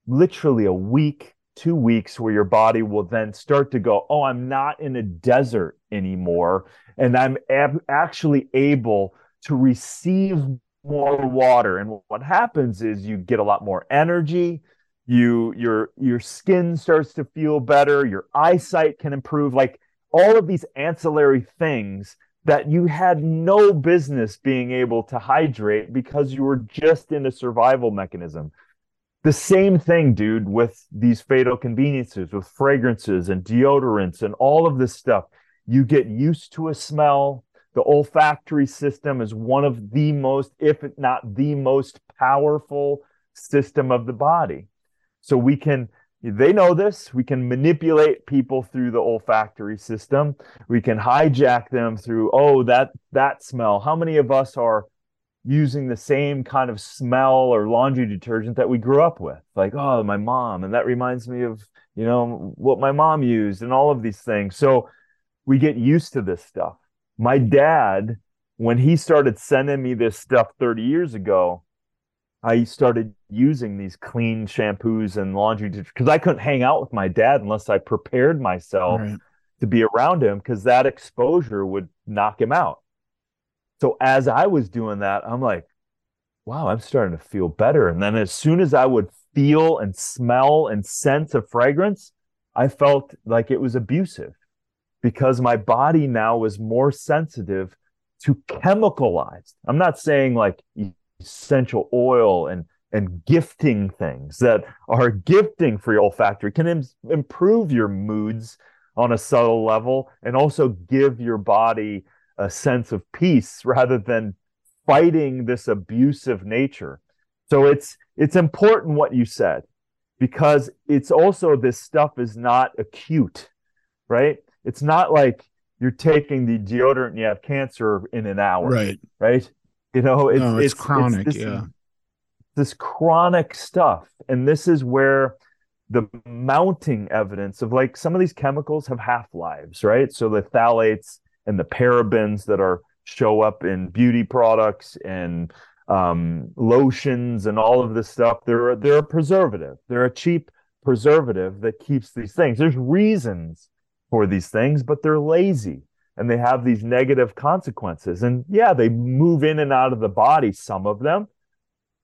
literally a week, two weeks where your body will then start to go, oh, I'm not in a desert anymore. And I'm ab- actually able to receive more water. And what happens is you get a lot more energy. You, your, your skin starts to feel better. Your eyesight can improve, like all of these ancillary things that you had no business being able to hydrate because you were just in a survival mechanism. The same thing, dude, with these fatal conveniences, with fragrances and deodorants and all of this stuff. You get used to a smell. The olfactory system is one of the most, if not the most powerful system of the body. So we can, they know this, we can manipulate people through the olfactory system. We can hijack them through, oh, that that smell. How many of us are using the same kind of smell or laundry detergent that we grew up with? Like, oh, my mom, and that reminds me of, you know, what my mom used and all of these things. So we get used to this stuff. My dad, when he started sending me this stuff thirty years ago, I started using these clean shampoos and laundry detergent because I couldn't hang out with my dad unless I prepared myself right. to be around him, because that exposure would knock him out. So as I was doing that, I'm like, wow, I'm starting to feel better. And then as soon as I would feel and smell and sense a fragrance, I felt like it was abusive because my body now was more sensitive to chemicalized. I'm not saying like essential oil and and gifting things that are gifting for your olfactory can im- improve your moods on a subtle level and also give your body a sense of peace rather than fighting this abusive nature. So it's it's important what you said, because it's also this stuff is not acute, right? It's not like you're taking the deodorant and you have cancer in an hour, right? Right? You know, it's, no, it's, it's chronic, it's this, yeah. This chronic stuff. And this is where the mounting evidence of like some of these chemicals have half-lives, right? So the phthalates and the parabens that are show up in beauty products and um, lotions and all of this stuff, they're, they're a preservative. They're a cheap preservative that keeps these things. There's reasons for these things, but they're lazy. And they have these negative consequences. And yeah, they move in and out of the body, some of them,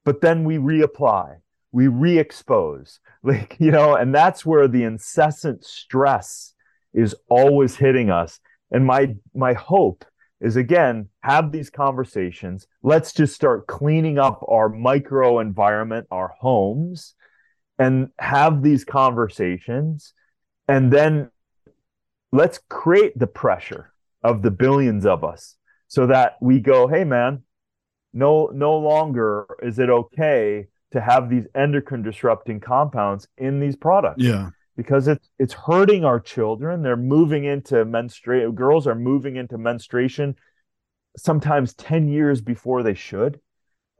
but then we reapply, we re-expose, like, you know, and that's where the incessant stress is always hitting us. And my, my hope is, again, have these conversations. Let's just start cleaning up our micro environment, our homes, and have these conversations. And then let's create the pressure of the billions of us so that we go, hey, man, no, no longer is it okay to have these endocrine disrupting compounds in these products. Yeah. Because it's it's hurting our children. They're moving into menstruation. Girls are moving into menstruation sometimes ten years before they should.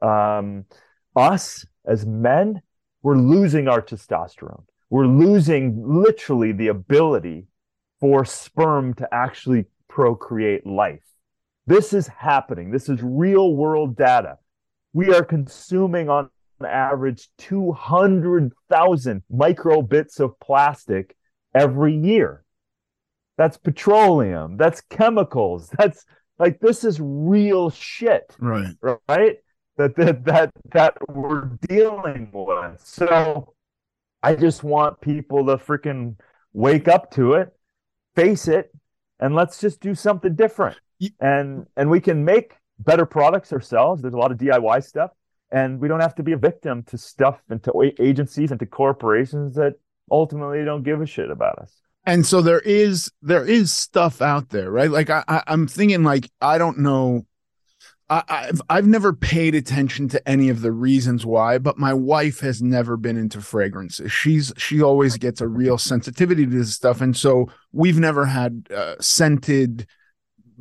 Um, us as men, we're losing our testosterone. We're losing literally the ability for sperm to actually procreate life. This is happening. This is real world data. We are consuming on average two hundred thousand micro bits of plastic every year. That's petroleum. That's chemicals. That's like, this is real shit, right? Right? That that that that we're dealing with. So I just want people to freaking wake up to it, face it, and let's just do something different. And and we can make better products ourselves. There's a lot of D I Y stuff. And we don't have to be a victim to stuff and to agencies and to corporations that ultimately don't give a shit about us. And so there is there is stuff out there, right? Like I, I, I'm thinking, like, I don't know. I, I've I've never paid attention to any of the reasons why, but my wife has never been into fragrances. She's she always gets a real sensitivity to this stuff, and so we've never had uh, scented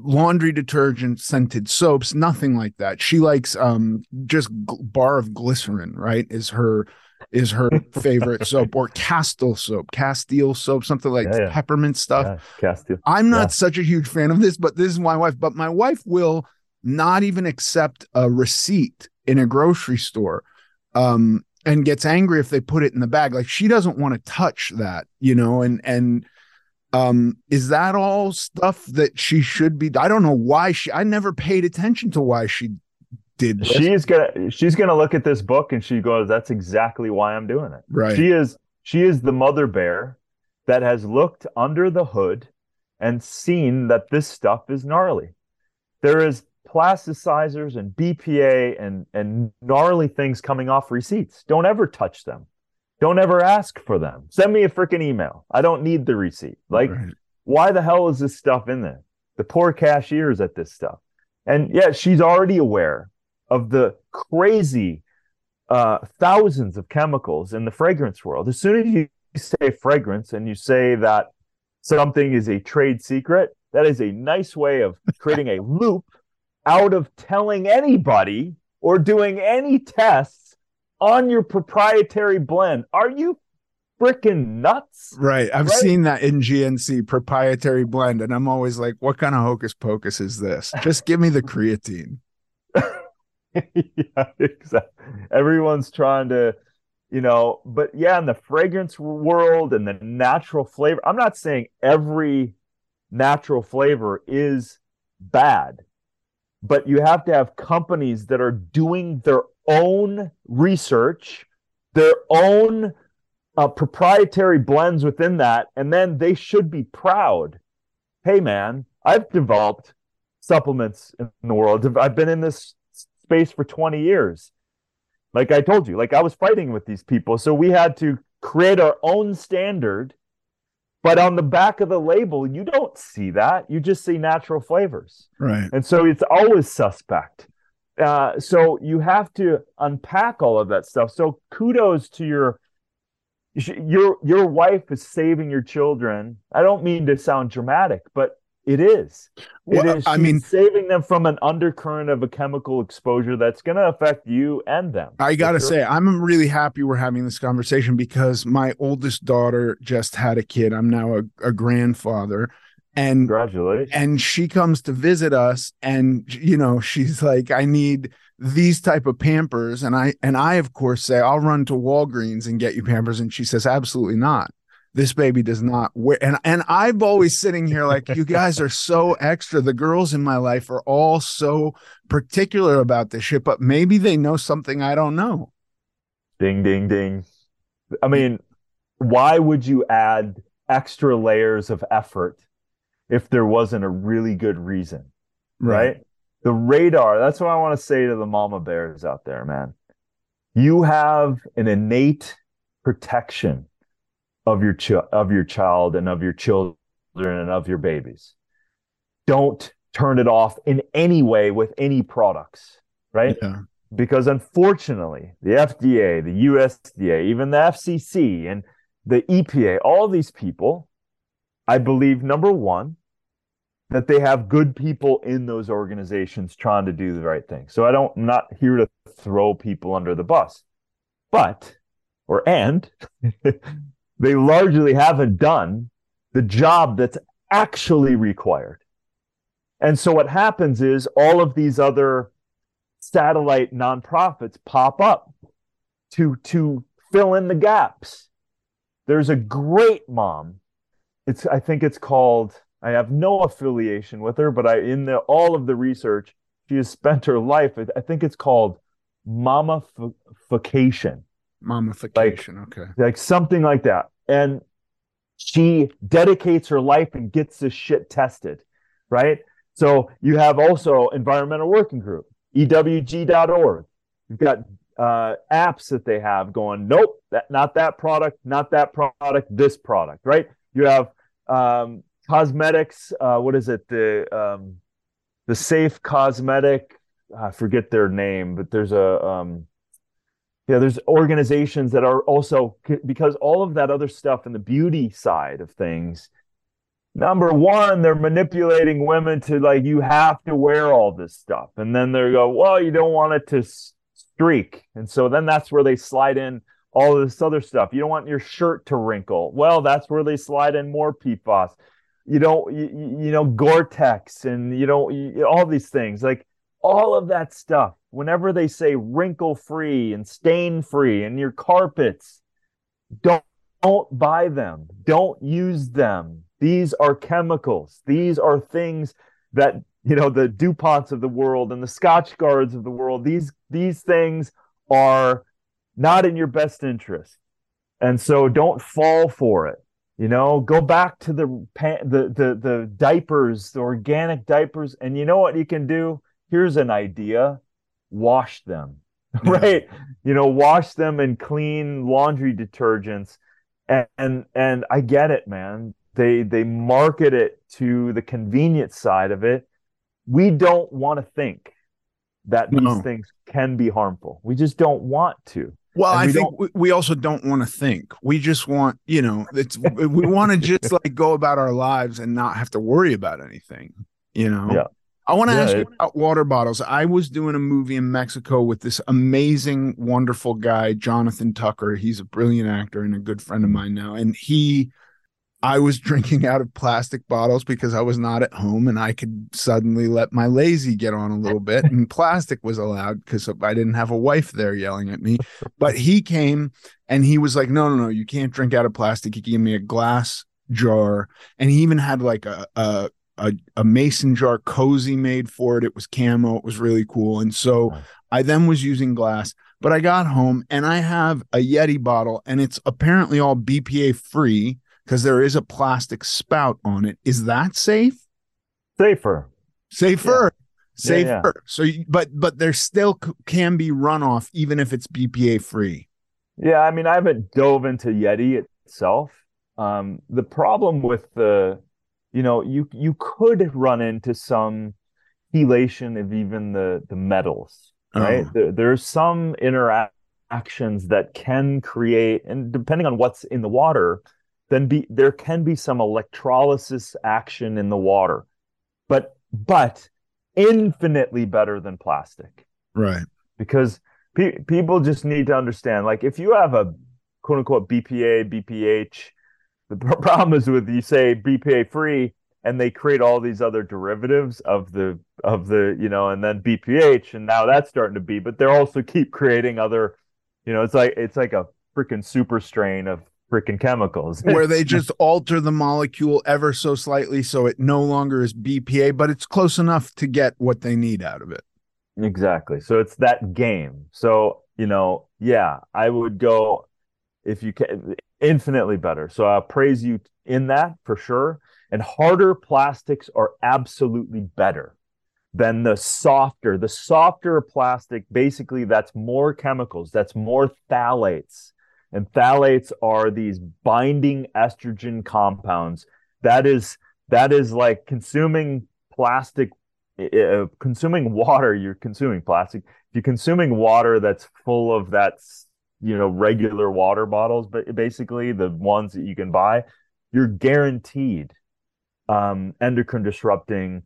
laundry detergent, scented soaps, nothing like that. She likes um just g- bar of glycerin, right, is her is her favorite soap, or Castile soap, Castile soap, something like yeah, yeah. peppermint stuff. Yeah, Castile. I'm not yeah. such a huge fan of this, but this is my wife. But my wife will not even accept a receipt in a grocery store, um, and gets angry if they put it in the bag. Like, she doesn't want to touch that, you know, and and Um, is that all stuff that she should be? I don't know why she, I never paid attention to why she did. This. She's gonna, she's gonna look at this book and she goes, that's exactly why I'm doing it. Right. She is, she is the mother bear that has looked under the hood and seen that this stuff is gnarly. There is plasticizers and B P A and, and gnarly things coming off receipts. Don't ever touch them. Don't ever ask for them. Send me a freaking email. I don't need the receipt. Like, right. Why the hell is this stuff in there? The poor cashiers at this stuff. And yeah, she's already aware of the crazy uh, thousands of chemicals in the fragrance world. As soon as you say fragrance and you say that something is a trade secret, that is a nice way of creating a loop out of telling anybody or doing any tests on your proprietary blend. Are you freaking nuts? Right. I've right? seen that in G N C, proprietary blend. And I'm always like, what kind of hocus pocus is this? Just give me the creatine. Yeah, exactly. Everyone's trying to, you know, but yeah, in the fragrance world and the natural flavor, I'm not saying every natural flavor is bad, but you have to have companies that are doing their own research, their own uh, proprietary blends within that, and then they should be proud. Hey, man, I've developed supplements in the world. I've been in this space for twenty years. Like I told you, like I was fighting with these people. So we had to create our own standard, but on the back of the label, you don't see that. You just see natural flavors. Right. And so it's always suspect. Uh, so you have to unpack all of that stuff. So kudos to your, your, your wife is saving your children. I don't mean to sound dramatic, but it is. It well, is. I mean, saving them from an undercurrent of a chemical exposure that's going to affect you and them. I got to sure. say, I'm really happy we're having this conversation because my oldest daughter just had a kid. I'm now a, a grandfather. And congratulations. And she comes to visit us, and you know, she's like, I need these type of Pampers, and I and I of course say, I'll run to Walgreens and get you Pampers, and she says, absolutely not. This baby does not wear. And and I'm always sitting here like, you guys are so extra. The girls in my life are all so particular about this shit, but maybe they know something I don't know. Ding ding ding. I mean, why would you add extra layers of effort if there wasn't a really good reason? right? Yeah. The radar, that's what I want to say to the mama bears out there, man. You have an innate protection of your ch- of your child and of your children and of your babies. Don't turn it off in any way with any products, right? Yeah. Because unfortunately, the F D A, the U S D A, even the F C C and the E P A, all these people, I believe, number one, that they have good people in those organizations trying to do the right thing. So I don't, I'm not here to throw people under the bus, but, or and, they largely haven't done the job that's actually required. And so what happens is all of these other satellite nonprofits pop up to, to fill in the gaps. There's a great mom. It's, I think it's called, I have no affiliation with her, but I in the, all of the research, she has spent her life. I think it's called mamification. Mamification, like, okay. Like something like that. And she dedicates her life and gets this shit tested, right? So you have also Environmental Working Group, E W G dot org. You've got uh, apps that they have going, nope, that, not that product, not that product, this product, right? You have... Um, Cosmetics, uh, what is it? The um, the safe cosmetic, I forget their name, but there's a um, yeah, there's organizations that are also, because all of that other stuff in the beauty side of things. Number one, they're manipulating women to like you have to wear all this stuff, and then they go, well, you don't want it to streak, and so then that's where they slide in all of this other stuff. You don't want your shirt to wrinkle. Well, that's where they slide in more P F A S. You don't, you, you know, Gore-Tex and, you know, you, all these things, like all of that stuff. Whenever they say wrinkle-free and stain-free and your carpets, don't, don't buy them. Don't use them. These are chemicals. These are things that, you know, the DuPonts of the world and the Scotch Guards of the world, these, these things are not in your best interest. And so don't fall for it. You know, go back to the, the the the diapers, the organic diapers, and you know what you can do? Here's an idea: wash them, right? Yeah. You know, wash them in clean laundry detergents, and, and and I get it, man. They they market it to the convenience side of it. We don't want to think that no. these things can be harmful. We just don't want to. Well, and I we think we, we also don't want to think. We just want, you know, it's we want to just like go about our lives and not have to worry about anything, you know. Yeah. I want to yeah, ask it, you about water bottles. I was doing a movie in Mexico with this amazing, wonderful guy, Jonathan Tucker. He's a brilliant actor and a good friend of mine now. And he, I was drinking out of plastic bottles because I was not at home and I could suddenly let my lazy get on a little bit, and plastic was allowed because I didn't have a wife there yelling at me. But he came and he was like, no, no, no, you can't drink out of plastic. He gave me a glass jar, and he even had like a, a, a, a mason jar cozy made for it. It was camo. It was really cool. And so I then was using glass, but I got home and I have a Yeti bottle, and it's apparently all B P A free, because there is a plastic spout on it. Is that safe? Safer. Safer. Yeah. Safer. Yeah, yeah. So, but but there still c- can be runoff, even if it's B P A free. Yeah, I mean, I haven't dove into Yeti itself. Um, the problem with the, you know, you you could run into some chelation of even the the metals, right? Oh. There, there's some interactions that can create, and depending on what's in the water, then be, there can be some electrolysis action in the water, but but infinitely better than plastic. Right. Because pe- people just need to understand, like if you have a quote unquote B P A, B P H, the problem is with you say B P A free and they create all these other derivatives of the, of the, you know, and then B P H, and now that's starting to be, but they're also keep creating other, you know, it's like, it's like a freaking super strain of freaking chemicals where they just alter the molecule ever so slightly so it no longer is B P A, but it's close enough to get what they need out of it. Exactly. So it's that game. So, you know, yeah, I would go, if you can, infinitely better. So I praise you in that for sure. And harder plastics are absolutely better. than the softer. The softer plastic, basically, that's more chemicals, that's more phthalates. And phthalates are these binding estrogen compounds. That is that is like consuming plastic, uh, consuming water. You're consuming plastic. You're consuming water that's full of that, you know, regular water bottles, but basically the ones that you can buy, you're guaranteed um, endocrine disrupting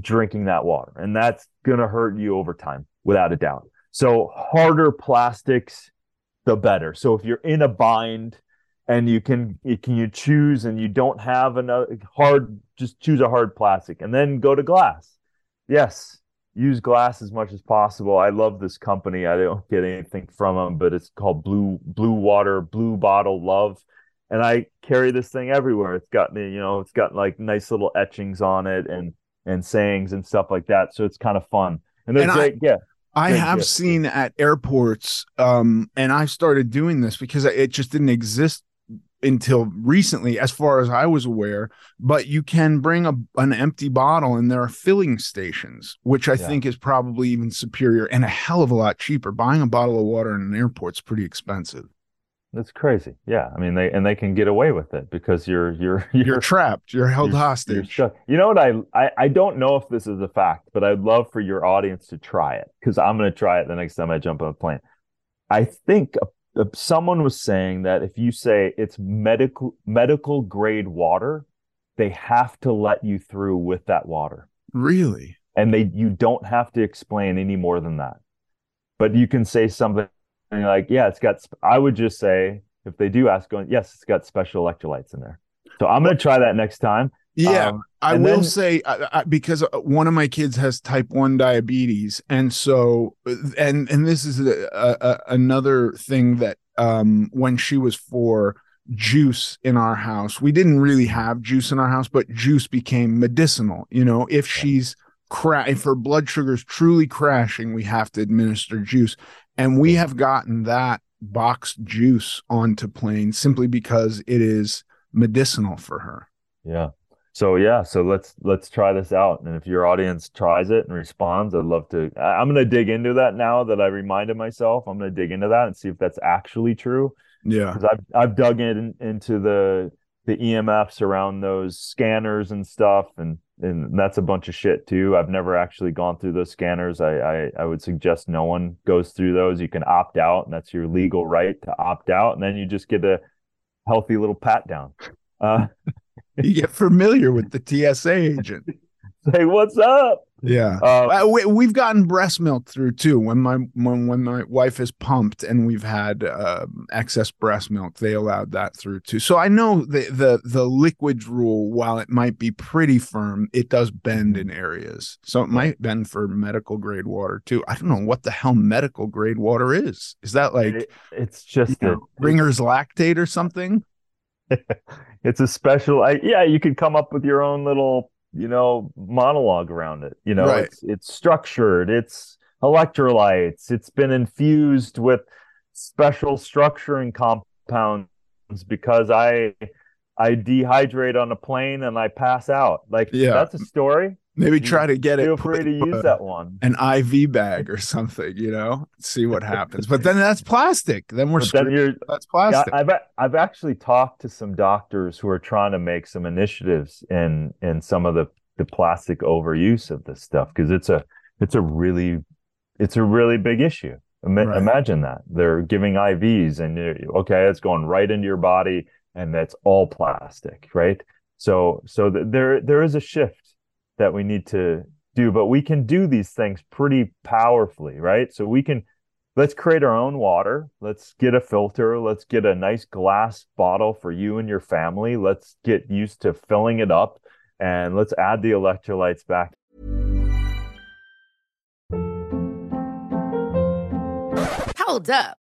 drinking that water. And that's going to hurt you over time, without a doubt. So harder plastics, the better. So if you're in a bind and you can, you can you choose and you don't have another hard, just choose a hard plastic and then go to glass. Yes. Use glass as much as possible. I love this company. I don't get anything from them, but it's called Blue Blue Water, Blue Bottle Love. And I carry this thing everywhere. It's got me, you know, it's got like nice little etchings on it and, and sayings and stuff like that. So it's kind of fun. And they're and great. I- yeah. I have seen at airports, um, and I started doing this because it just didn't exist until recently, as far as I was aware, but you can bring a, an empty bottle and there are filling stations, which I yeah. think is probably even superior and a hell of a lot cheaper. Buying a bottle of water in an airport is pretty expensive. That's crazy. Yeah. I mean, they, and they can get away with it because you're, you're, you're, you're trapped. You're held you're, hostage. You're you know what? I, I, I don't know if this is a fact, but I'd love for your audience to try it because I'm going to try it the next time I jump on a plane. I think a, a, someone was saying that if you say it's medical, medical grade water, they have to let you through with that water. Really? And they, you don't have to explain any more than that, but you can say something. And you're like, yeah, it's got, sp- I would just say, if they do ask, going, yes, it's got special electrolytes in there. So I'm going to try that next time. Yeah, um, I will then- say, I, I, because one of my kids has type one diabetes. And so, and and this is a, a, another thing that um, when she was four, juice in our house, we didn't really have juice in our house, but juice became medicinal. You know, if she's, cra- if her blood sugar is truly crashing, we have to administer juice. And we have gotten that boxed juice onto planes simply because it is medicinal for her. Yeah. So, yeah. So let's, let's try this out. And if your audience tries it and responds, I'd love to, I'm going to dig into that now that I reminded myself. I'm going to dig into that and see if that's actually true. Yeah. Cause I've, I've dug in into the, the E M Fs around those scanners and stuff. And, and that's a bunch of shit too. I've never actually gone through those scanners. I, I, I would suggest no one goes through those. You can opt out, and that's your legal right to opt out. And then you just get a healthy little pat down. Uh, you get familiar with the T S A agent. Say, what's up? Yeah. Uh, we, we've gotten breast milk through too. When my, when, when my wife is pumped and we've had uh, excess breast milk, they allowed that through too. So I know the, the, the liquids rule, while it might be pretty firm, it does bend in areas. So it might bend for medical grade water too. I don't know what the hell medical grade water is. Is that like, it, it's just a, know, Ringer's lactate or something? It's a special, I, yeah, you could come up with your own little, you know, monologue around it. You know, right. it's it's structured, it's electrolytes, it's been infused with special structuring compounds because I I dehydrate on a plane and I pass out. Like, yeah. That's a story. Maybe try to get Feel it. Feel free to use a, that one. An I V bag or something, you know, see what happens. But then that's plastic. Then we're then That's plastic. Yeah, I've I've actually talked to some doctors who are trying to make some initiatives in in some of the, the plastic overuse of this stuff because it's a it's a really it's a really big issue. Ima- right. Imagine that they're giving I Vs and okay, it's going right into your body and that's all plastic, right? So so th- there there is a shift that we need to do, but we can do these things pretty powerfully, right? So we can, let's create our own water. Let's get a filter. Let's get a nice glass bottle for you and your family. Let's get used to filling it up and let's add the electrolytes back. Hold up.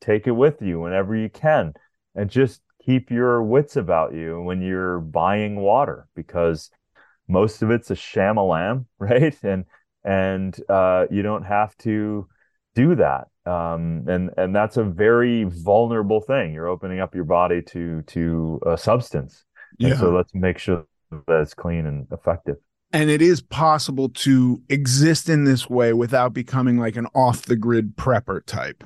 take it with you whenever you can. And just keep your wits about you when you're buying water, because most of it's a sham-a-lam, right? And and uh, you don't have to do that. Um, and and that's a very vulnerable thing. You're opening up your body to to a substance. And yeah. So let's make sure that it's clean and effective. And it is possible to exist in this way without becoming like an off-the-grid prepper type.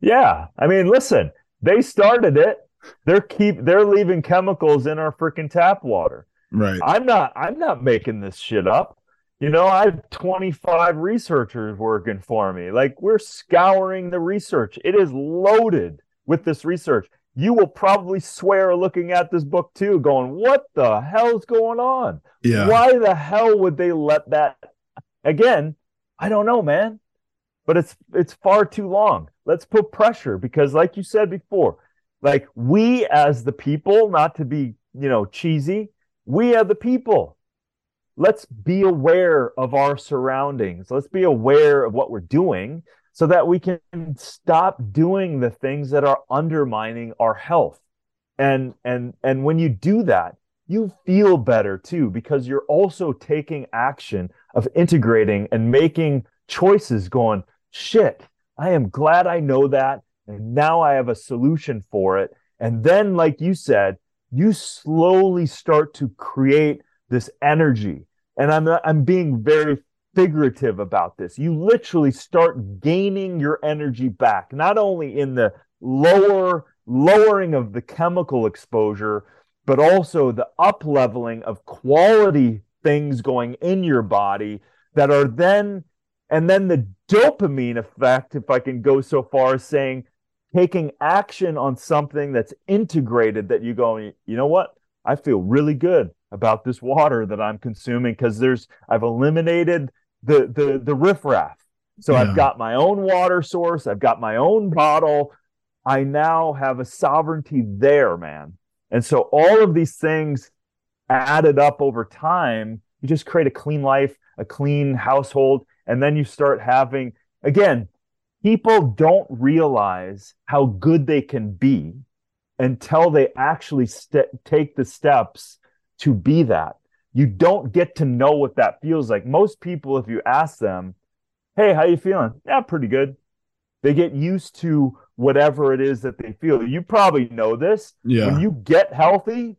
Yeah. I mean, listen, they started it. They're keep they're leaving chemicals in our freaking tap water. Right. I'm not I'm not making this shit up. You know, I have twenty-five researchers working for me. Like, we're scouring the research. It is loaded with this research. You will probably swear looking at this book too, going, what the hell's going on? Yeah. Why the hell would they let that? Again, I don't know, man. But it's it's far too long. Let's put pressure, because like you said before, like, we as the people, not to be, you know, cheesy, we are the people. Let's be aware of our surroundings. Let's be aware of what we're doing, so that we can stop doing the things that are undermining our health. And and and when you do that, you feel better too, because you're also taking action of integrating and making choices, going, shit, I am glad I know that. And now I have a solution for it. And then, like you said, you slowly start to create this energy. And I'm I'm being very figurative about this. You literally start gaining your energy back, not only in the lower lowering of the chemical exposure, but also the up leveling of quality things going in your body that are then, and then the dopamine effect, if I can go so far as saying, taking action on something that's integrated, that you go, you know what? I feel really good about this water that I'm consuming, because there's I've eliminated the the the riffraff. So yeah. I've got my own water source, I've got my own bottle. I now have a sovereignty there, man. And so all of these things added up over time, you just create a clean life, a clean household, and then you start having, again, people don't realize how good they can be until they actually st- take the steps to be that. You don't get to know what that feels like. Most people, if you ask them, hey, how you feeling? Yeah, pretty good. They get used to whatever it is that they feel. You probably know this. Yeah. When you get healthy,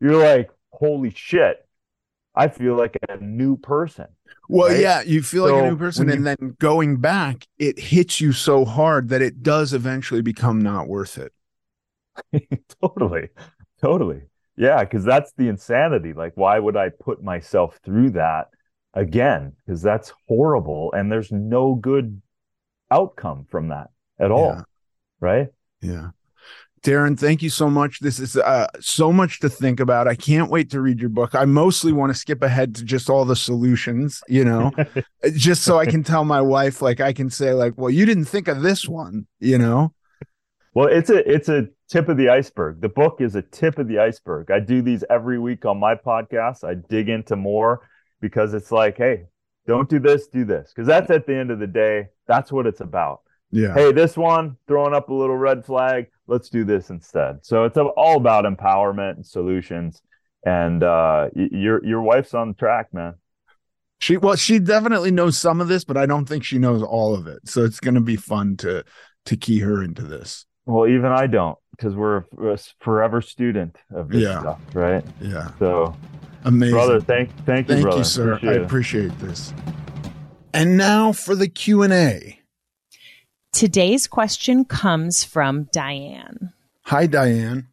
you're like, holy shit, I feel like a new person. Well, right? Yeah, you feel so like a new person. And you- then going back, it hits you so hard that it does eventually become not worth it. Totally. Totally. Yeah, because that's the insanity. Like, why would I put myself through that again? Because that's horrible, and there's no good outcome from that at all, yeah. Right? Yeah. Darin, thank you so much. This is uh, so much to think about. I can't wait to read your book. I mostly want to skip ahead to just all the solutions, you know, just so I can tell my wife, like, I can say, like, well, you didn't think of this one, you know? Well, it's a it's a tip of the iceberg. The book is a tip of the iceberg. I do these every week on my podcast. I dig into more, because it's like, hey, don't do this, do this. Because that's, at the end of the day, that's what it's about. Yeah. Hey, this one, throwing up a little red flag, let's do this instead. So it's all about empowerment and solutions. And uh, your your wife's on track, man. She well, she definitely knows some of this, but I don't think she knows all of it. So it's going to be fun to to key her into this. Well, even I don't, because we're a forever student of this yeah. stuff, right? Yeah. So, amazing, brother. Thank, thank you, thank brother. you, sir. Appreciate I appreciate it. this. And now for the Q and A. Today's question comes from Diane. Hi, Diane.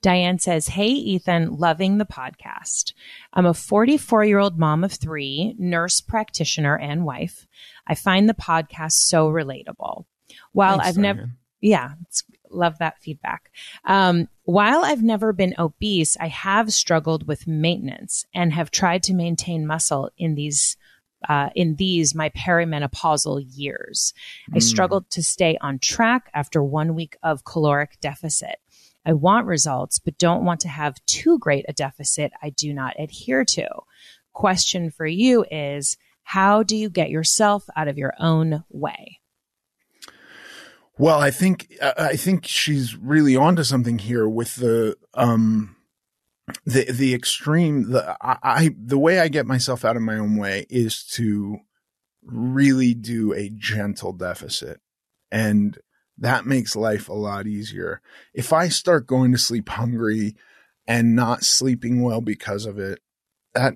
Diane says, hey, Ethan, loving the podcast. I'm a forty-four-year-old mom of three, nurse practitioner, and wife. I find the podcast so relatable. While Thanks, I've never. Diane. Yeah, it's, love that feedback. Um, while I've never been obese, I have struggled with maintenance and have tried to maintain muscle in these, uh, in these my perimenopausal years. Mm. I struggled to stay on track after one week of caloric deficit. I want results, but don't want to have too great a deficit I do not adhere to. Question for you is, how do you get yourself out of your own way? Well, I think I think she's really onto something here with the um, the the extreme. The I, I the way I get myself out of my own way is to really do a gentle deficit, and that makes life a lot easier. If I start going to sleep hungry and not sleeping well because of it, that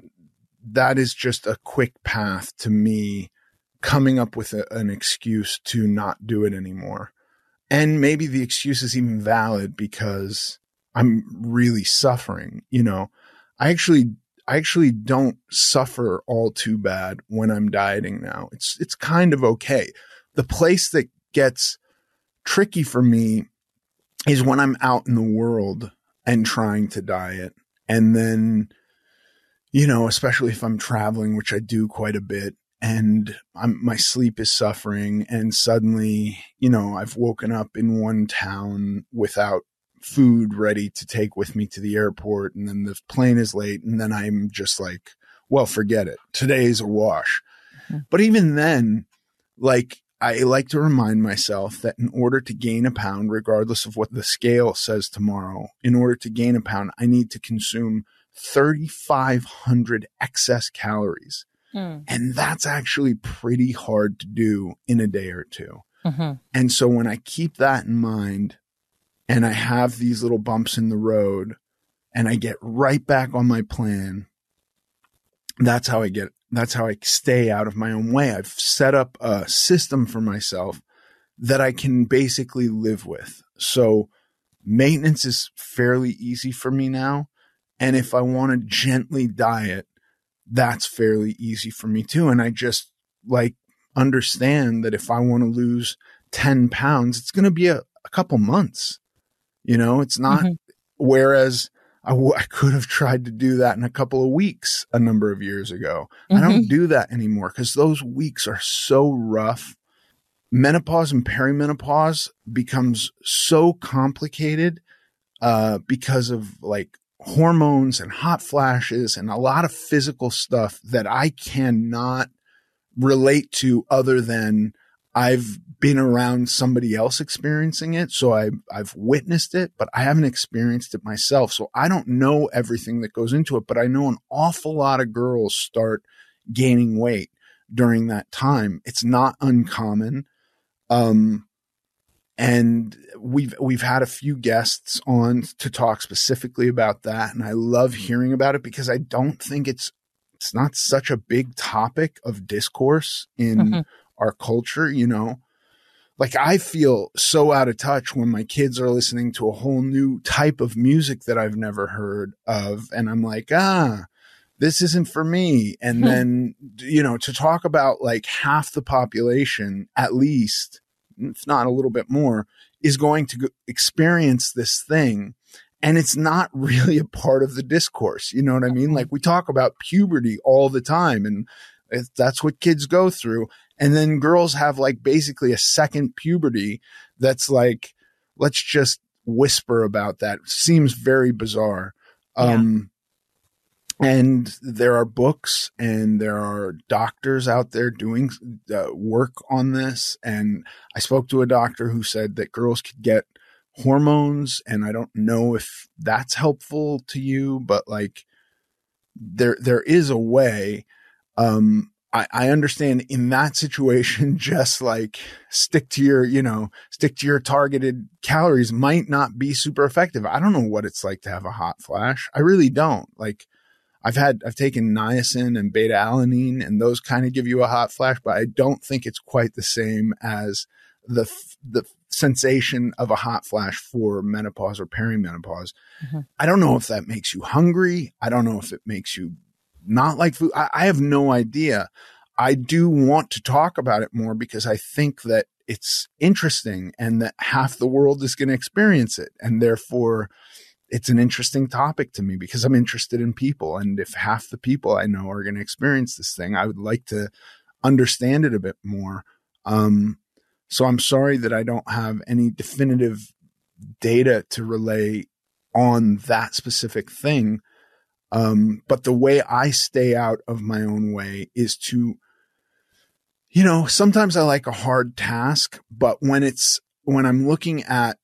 that is just a quick path to me coming up with a, an excuse to not do it anymore. And maybe the excuse is even valid because I'm really suffering. You know, I actually, I actually don't suffer all too bad when I'm dieting now. It's, it's kind of okay. The place that gets tricky for me is when I'm out in the world and trying to diet. And then, you know, especially if I'm traveling, which I do quite a bit, and I'm, my sleep is suffering, and suddenly, you know, I've woken up in one town without food ready to take with me to the airport, and then the plane is late, and then I'm just like, well, forget it. Today's a wash. Mm-hmm. But even then, like, I like to remind myself that in order to gain a pound, regardless of what the scale says tomorrow, in order to gain a pound, I need to consume three thousand five hundred excess calories. Mm. And that's actually pretty hard to do in a day or two. Mm-hmm. And so when I keep that in mind and I have these little bumps in the road and I get right back on my plan, that's how I get, that's how I stay out of my own way. I've set up a system for myself that I can basically live with. So maintenance is fairly easy for me now. And if I want to gently diet, that's fairly easy for me too. And I just like understand that if I want to lose ten pounds, it's going to be a, a couple months, you know, it's not, mm-hmm. whereas I, w- I could have tried to do that in a couple of weeks a number of years ago. Mm-hmm. I don't do that anymore because those weeks are so rough. Menopause and perimenopause becomes so complicated uh, because of like hormones and hot flashes and a lot of physical stuff that I cannot relate to other than I've been around somebody else experiencing it. So I, I've witnessed it, but I haven't experienced it myself. So I don't know everything that goes into it, but I know an awful lot of girls start gaining weight during that time. It's not uncommon. Um, And we've we've had a few guests on to talk specifically about that. And I love hearing about it because I don't think it's it's not such a big topic of discourse in mm-hmm. our culture, you know. Like I feel so out of touch when my kids are listening to a whole new type of music that I've never heard of. And I'm like, ah, this isn't for me. And mm-hmm. then, you know, to talk about like half the population at least, if not a little bit more, is going to experience this thing. And it's not really a part of the discourse. You know what I mean? Like we talk about puberty all the time and that's what kids go through. And then girls have like basically a second puberty. That's like, let's just whisper about that. Seems very bizarre. Yeah. Um, And there are books and there are doctors out there doing uh, work on this. And I spoke to a doctor who said that girls could get hormones. And I don't know if that's helpful to you, but like there, there is a way. Um, I, I understand in that situation, just like stick to your, you know, stick to your targeted calories might not be super effective. I don't know what it's like to have a hot flash. I really don't. Like, I've had, I've taken niacin and beta alanine and those kind of give you a hot flash, but I don't think it's quite the same as the, f- the sensation of a hot flash for menopause or perimenopause. Mm-hmm. I don't know if that makes you hungry. I don't know if it makes you not like food. I, I have no idea. I do want to talk about it more because I think that it's interesting and that half the world is going to experience it. And therefore, it's an interesting topic to me because I'm interested in people. And if half the people I know are going to experience this thing, I would like to understand it a bit more. Um, so I'm sorry that I don't have any definitive data to relay on that specific thing. Um, but the way I stay out of my own way is to, you know, sometimes I like a hard task, but when it's, when I'm looking at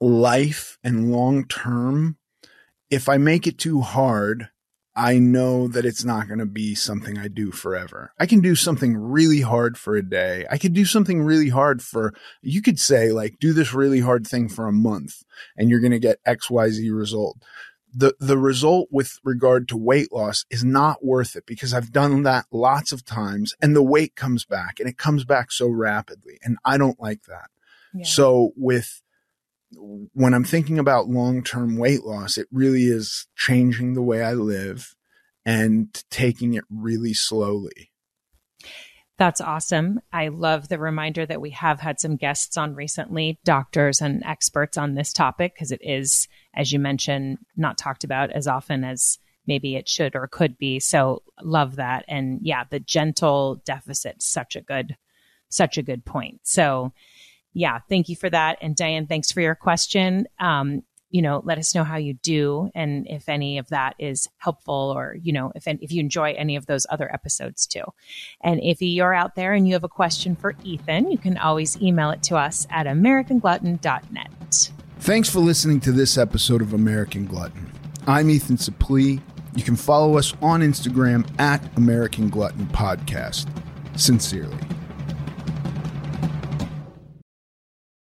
life and long term, if I make it too hard, I know that it's not going to be something I do forever. I can do something really hard for a day. I could do something really hard for, you could say like, do this really hard thing for a month and you're going to get X Y Z result. The, the result with regard to weight loss is not worth it because I've done that lots of times and the weight comes back and it comes back so rapidly. And I don't like that. Yeah. So with, when I'm thinking about long-term weight loss, it really is changing the way I live and taking it really slowly. That's awesome. I love the reminder that we have had some guests on recently, doctors and experts on this topic, because it is, as you mentioned, not talked about as often as maybe it should or could be. So love that. And yeah, the gentle deficit, such a good, such a good point. So yeah, thank you for that. And Diane, thanks for your question. Um, you know, let us know how you do and if any of that is helpful or, you know, if if you enjoy any of those other episodes too. And if you're out there and you have a question for Ethan, you can always email it to us at american glutton dot net. Thanks for listening to this episode of American Glutton. I'm Ethan Suplee. You can follow us on Instagram at American Glutton Podcast. Sincerely.